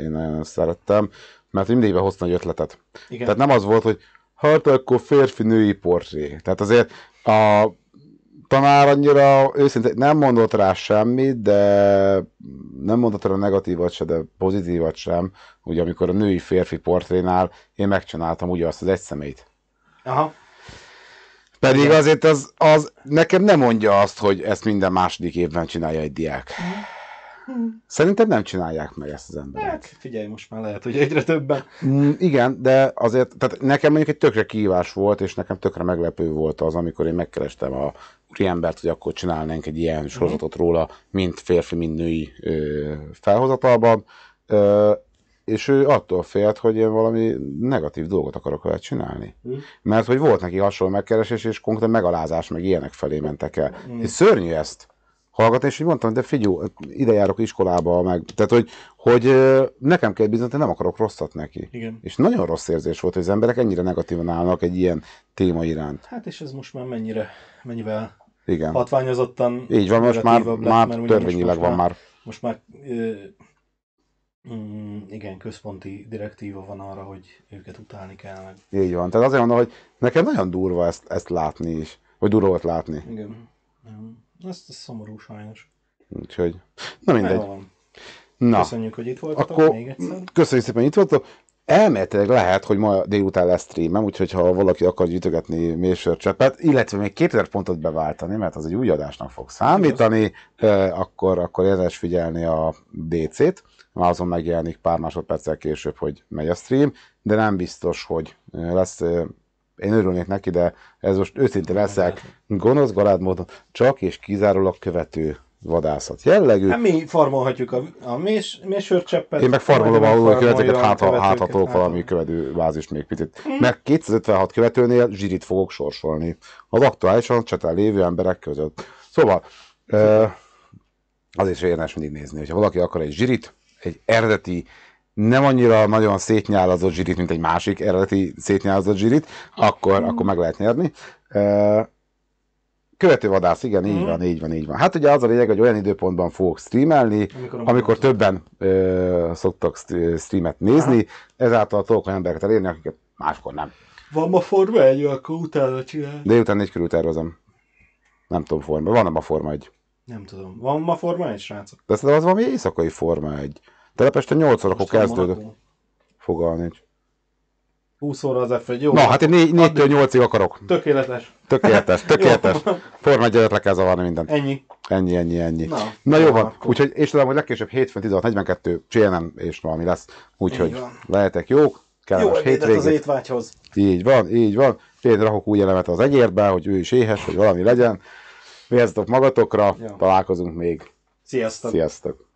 én nagyon szerettem, mert mindig behoztam egy ötletet. Igen. Tehát nem az volt, hogy hát akkor férfi-női portré. Tehát azért a tanár annyira őszintén nem mondott rá semmit, de nem mondott rá negatívat se, de pozitívat sem. Ugye amikor a női-férfi portrénál én megcsináltam ugye azt az egy személyt. Aha. Pedig igen. Azért az nekem nem mondja azt, hogy ezt minden második évben csinálja egy diák. Szerintem nem csinálják meg ezt az emberek. Hát figyelj, most már lehet, hogy egyre többen. Igen, de azért, tehát nekem mondjuk egy tökre kihívás volt, és nekem tökre meglepő volt az, amikor én megkerestem a úriembert, hogy akkor csinálnánk egy ilyen sorozatot róla, mind férfi, mind női felhozatalban, és ő attól félt, hogy én valami negatív dolgot akarok vele csinálni. Mert hogy volt neki hasonló megkeresés, és konkrétan megalázás, meg ilyenek felé mentek el. És szörnyű ezt hallgatni, és így mondtam, de figyelj, ide járok iskolába, meg... Tehát, hogy nekem kell bizony, nem akarok rosszat neki. Igen. És nagyon rossz érzés volt, hogy az emberek ennyire negatívan állnak egy ilyen téma iránt. Hát és ez most már mennyivel igen. hatványozottan... Így van, most már törvényileg van már. Most már... igen, központi direktíva van arra, hogy őket utálni kell meg. Így van, tehát azért mondom, hogy nekem nagyon durva ezt látni is, vagy durva volt látni. Igen. Ez szomorú sajnos. Úgyhogy, na mindegy. Na. Köszönjük, hogy itt voltatok akkor, még egyszer. Köszönjük szépen, hogy itt voltatok. Elméletileg lehet, hogy ma délután lesz streamem, úgyhogy ha valaki akar gyűjtögetni mérsörcsöpet, illetve még 2000 pontot beváltani, mert az egy új adásnak fog számítani, akkor érdemes figyelni a DC-t. Már azon megjelenik pár másodperccel később, hogy megy a stream, de nem biztos, hogy lesz. Én örülnék neki, de ez most őszinte leszek, gonosz garád módon csak és kizárólag követő vadászat jellegű. Hát mi farmolhatjuk a mérsörcseppet. Én meg farmolom ahol a követőket, hát ha tolok valami követő bázist még picit. Meg 256 követőnél zsirit fogok sorsolni az aktuálisan cseten lévő emberek között. Szóval az is érdemes mindig nézni, hogyha valaki akar egy zsirit, egy eredeti, nem annyira nagyon szétnyálazott zsirit, mint egy másik eredeti szétnyálazott zsirit, akkor meg lehet nyerni. Követővadász, igen, így van. Hát ugye az a lényeg, hogy olyan időpontban fogok streamelni, amikor többen szoktak streamet nézni, ezáltal tudok olyan embereket elérni, akiket máskor nem. Van ma forma egy, akkor utána csinálni. Délután 4 körül tervezem. Nem tudom forma, van ma forma egy. Nem tudom. Van ma forma egy, srácok? De az valami éjszakai forma egy. Telepesten 8 órakor kezdődött. Fogalni. 20 óra az F1, jó? Na, hát én 4-től 8-ig akarok. Tökéletes. Forma 1 előtt le kell zavarni mindent. Ennyi. Na jó van. Úgyhogy, és tudom, hogy legkésőbb hétfőn 16:42 CNN és valami lesz. Úgyhogy lehetek jók. Kellemes jó hétvégét. Az étvágyhoz. Így van. Én rakok új elemet az egérbe, hogy ő is éhes, hogy valami legyen. Vigyázzatok magatokra, találkozunk még. Sziasztok.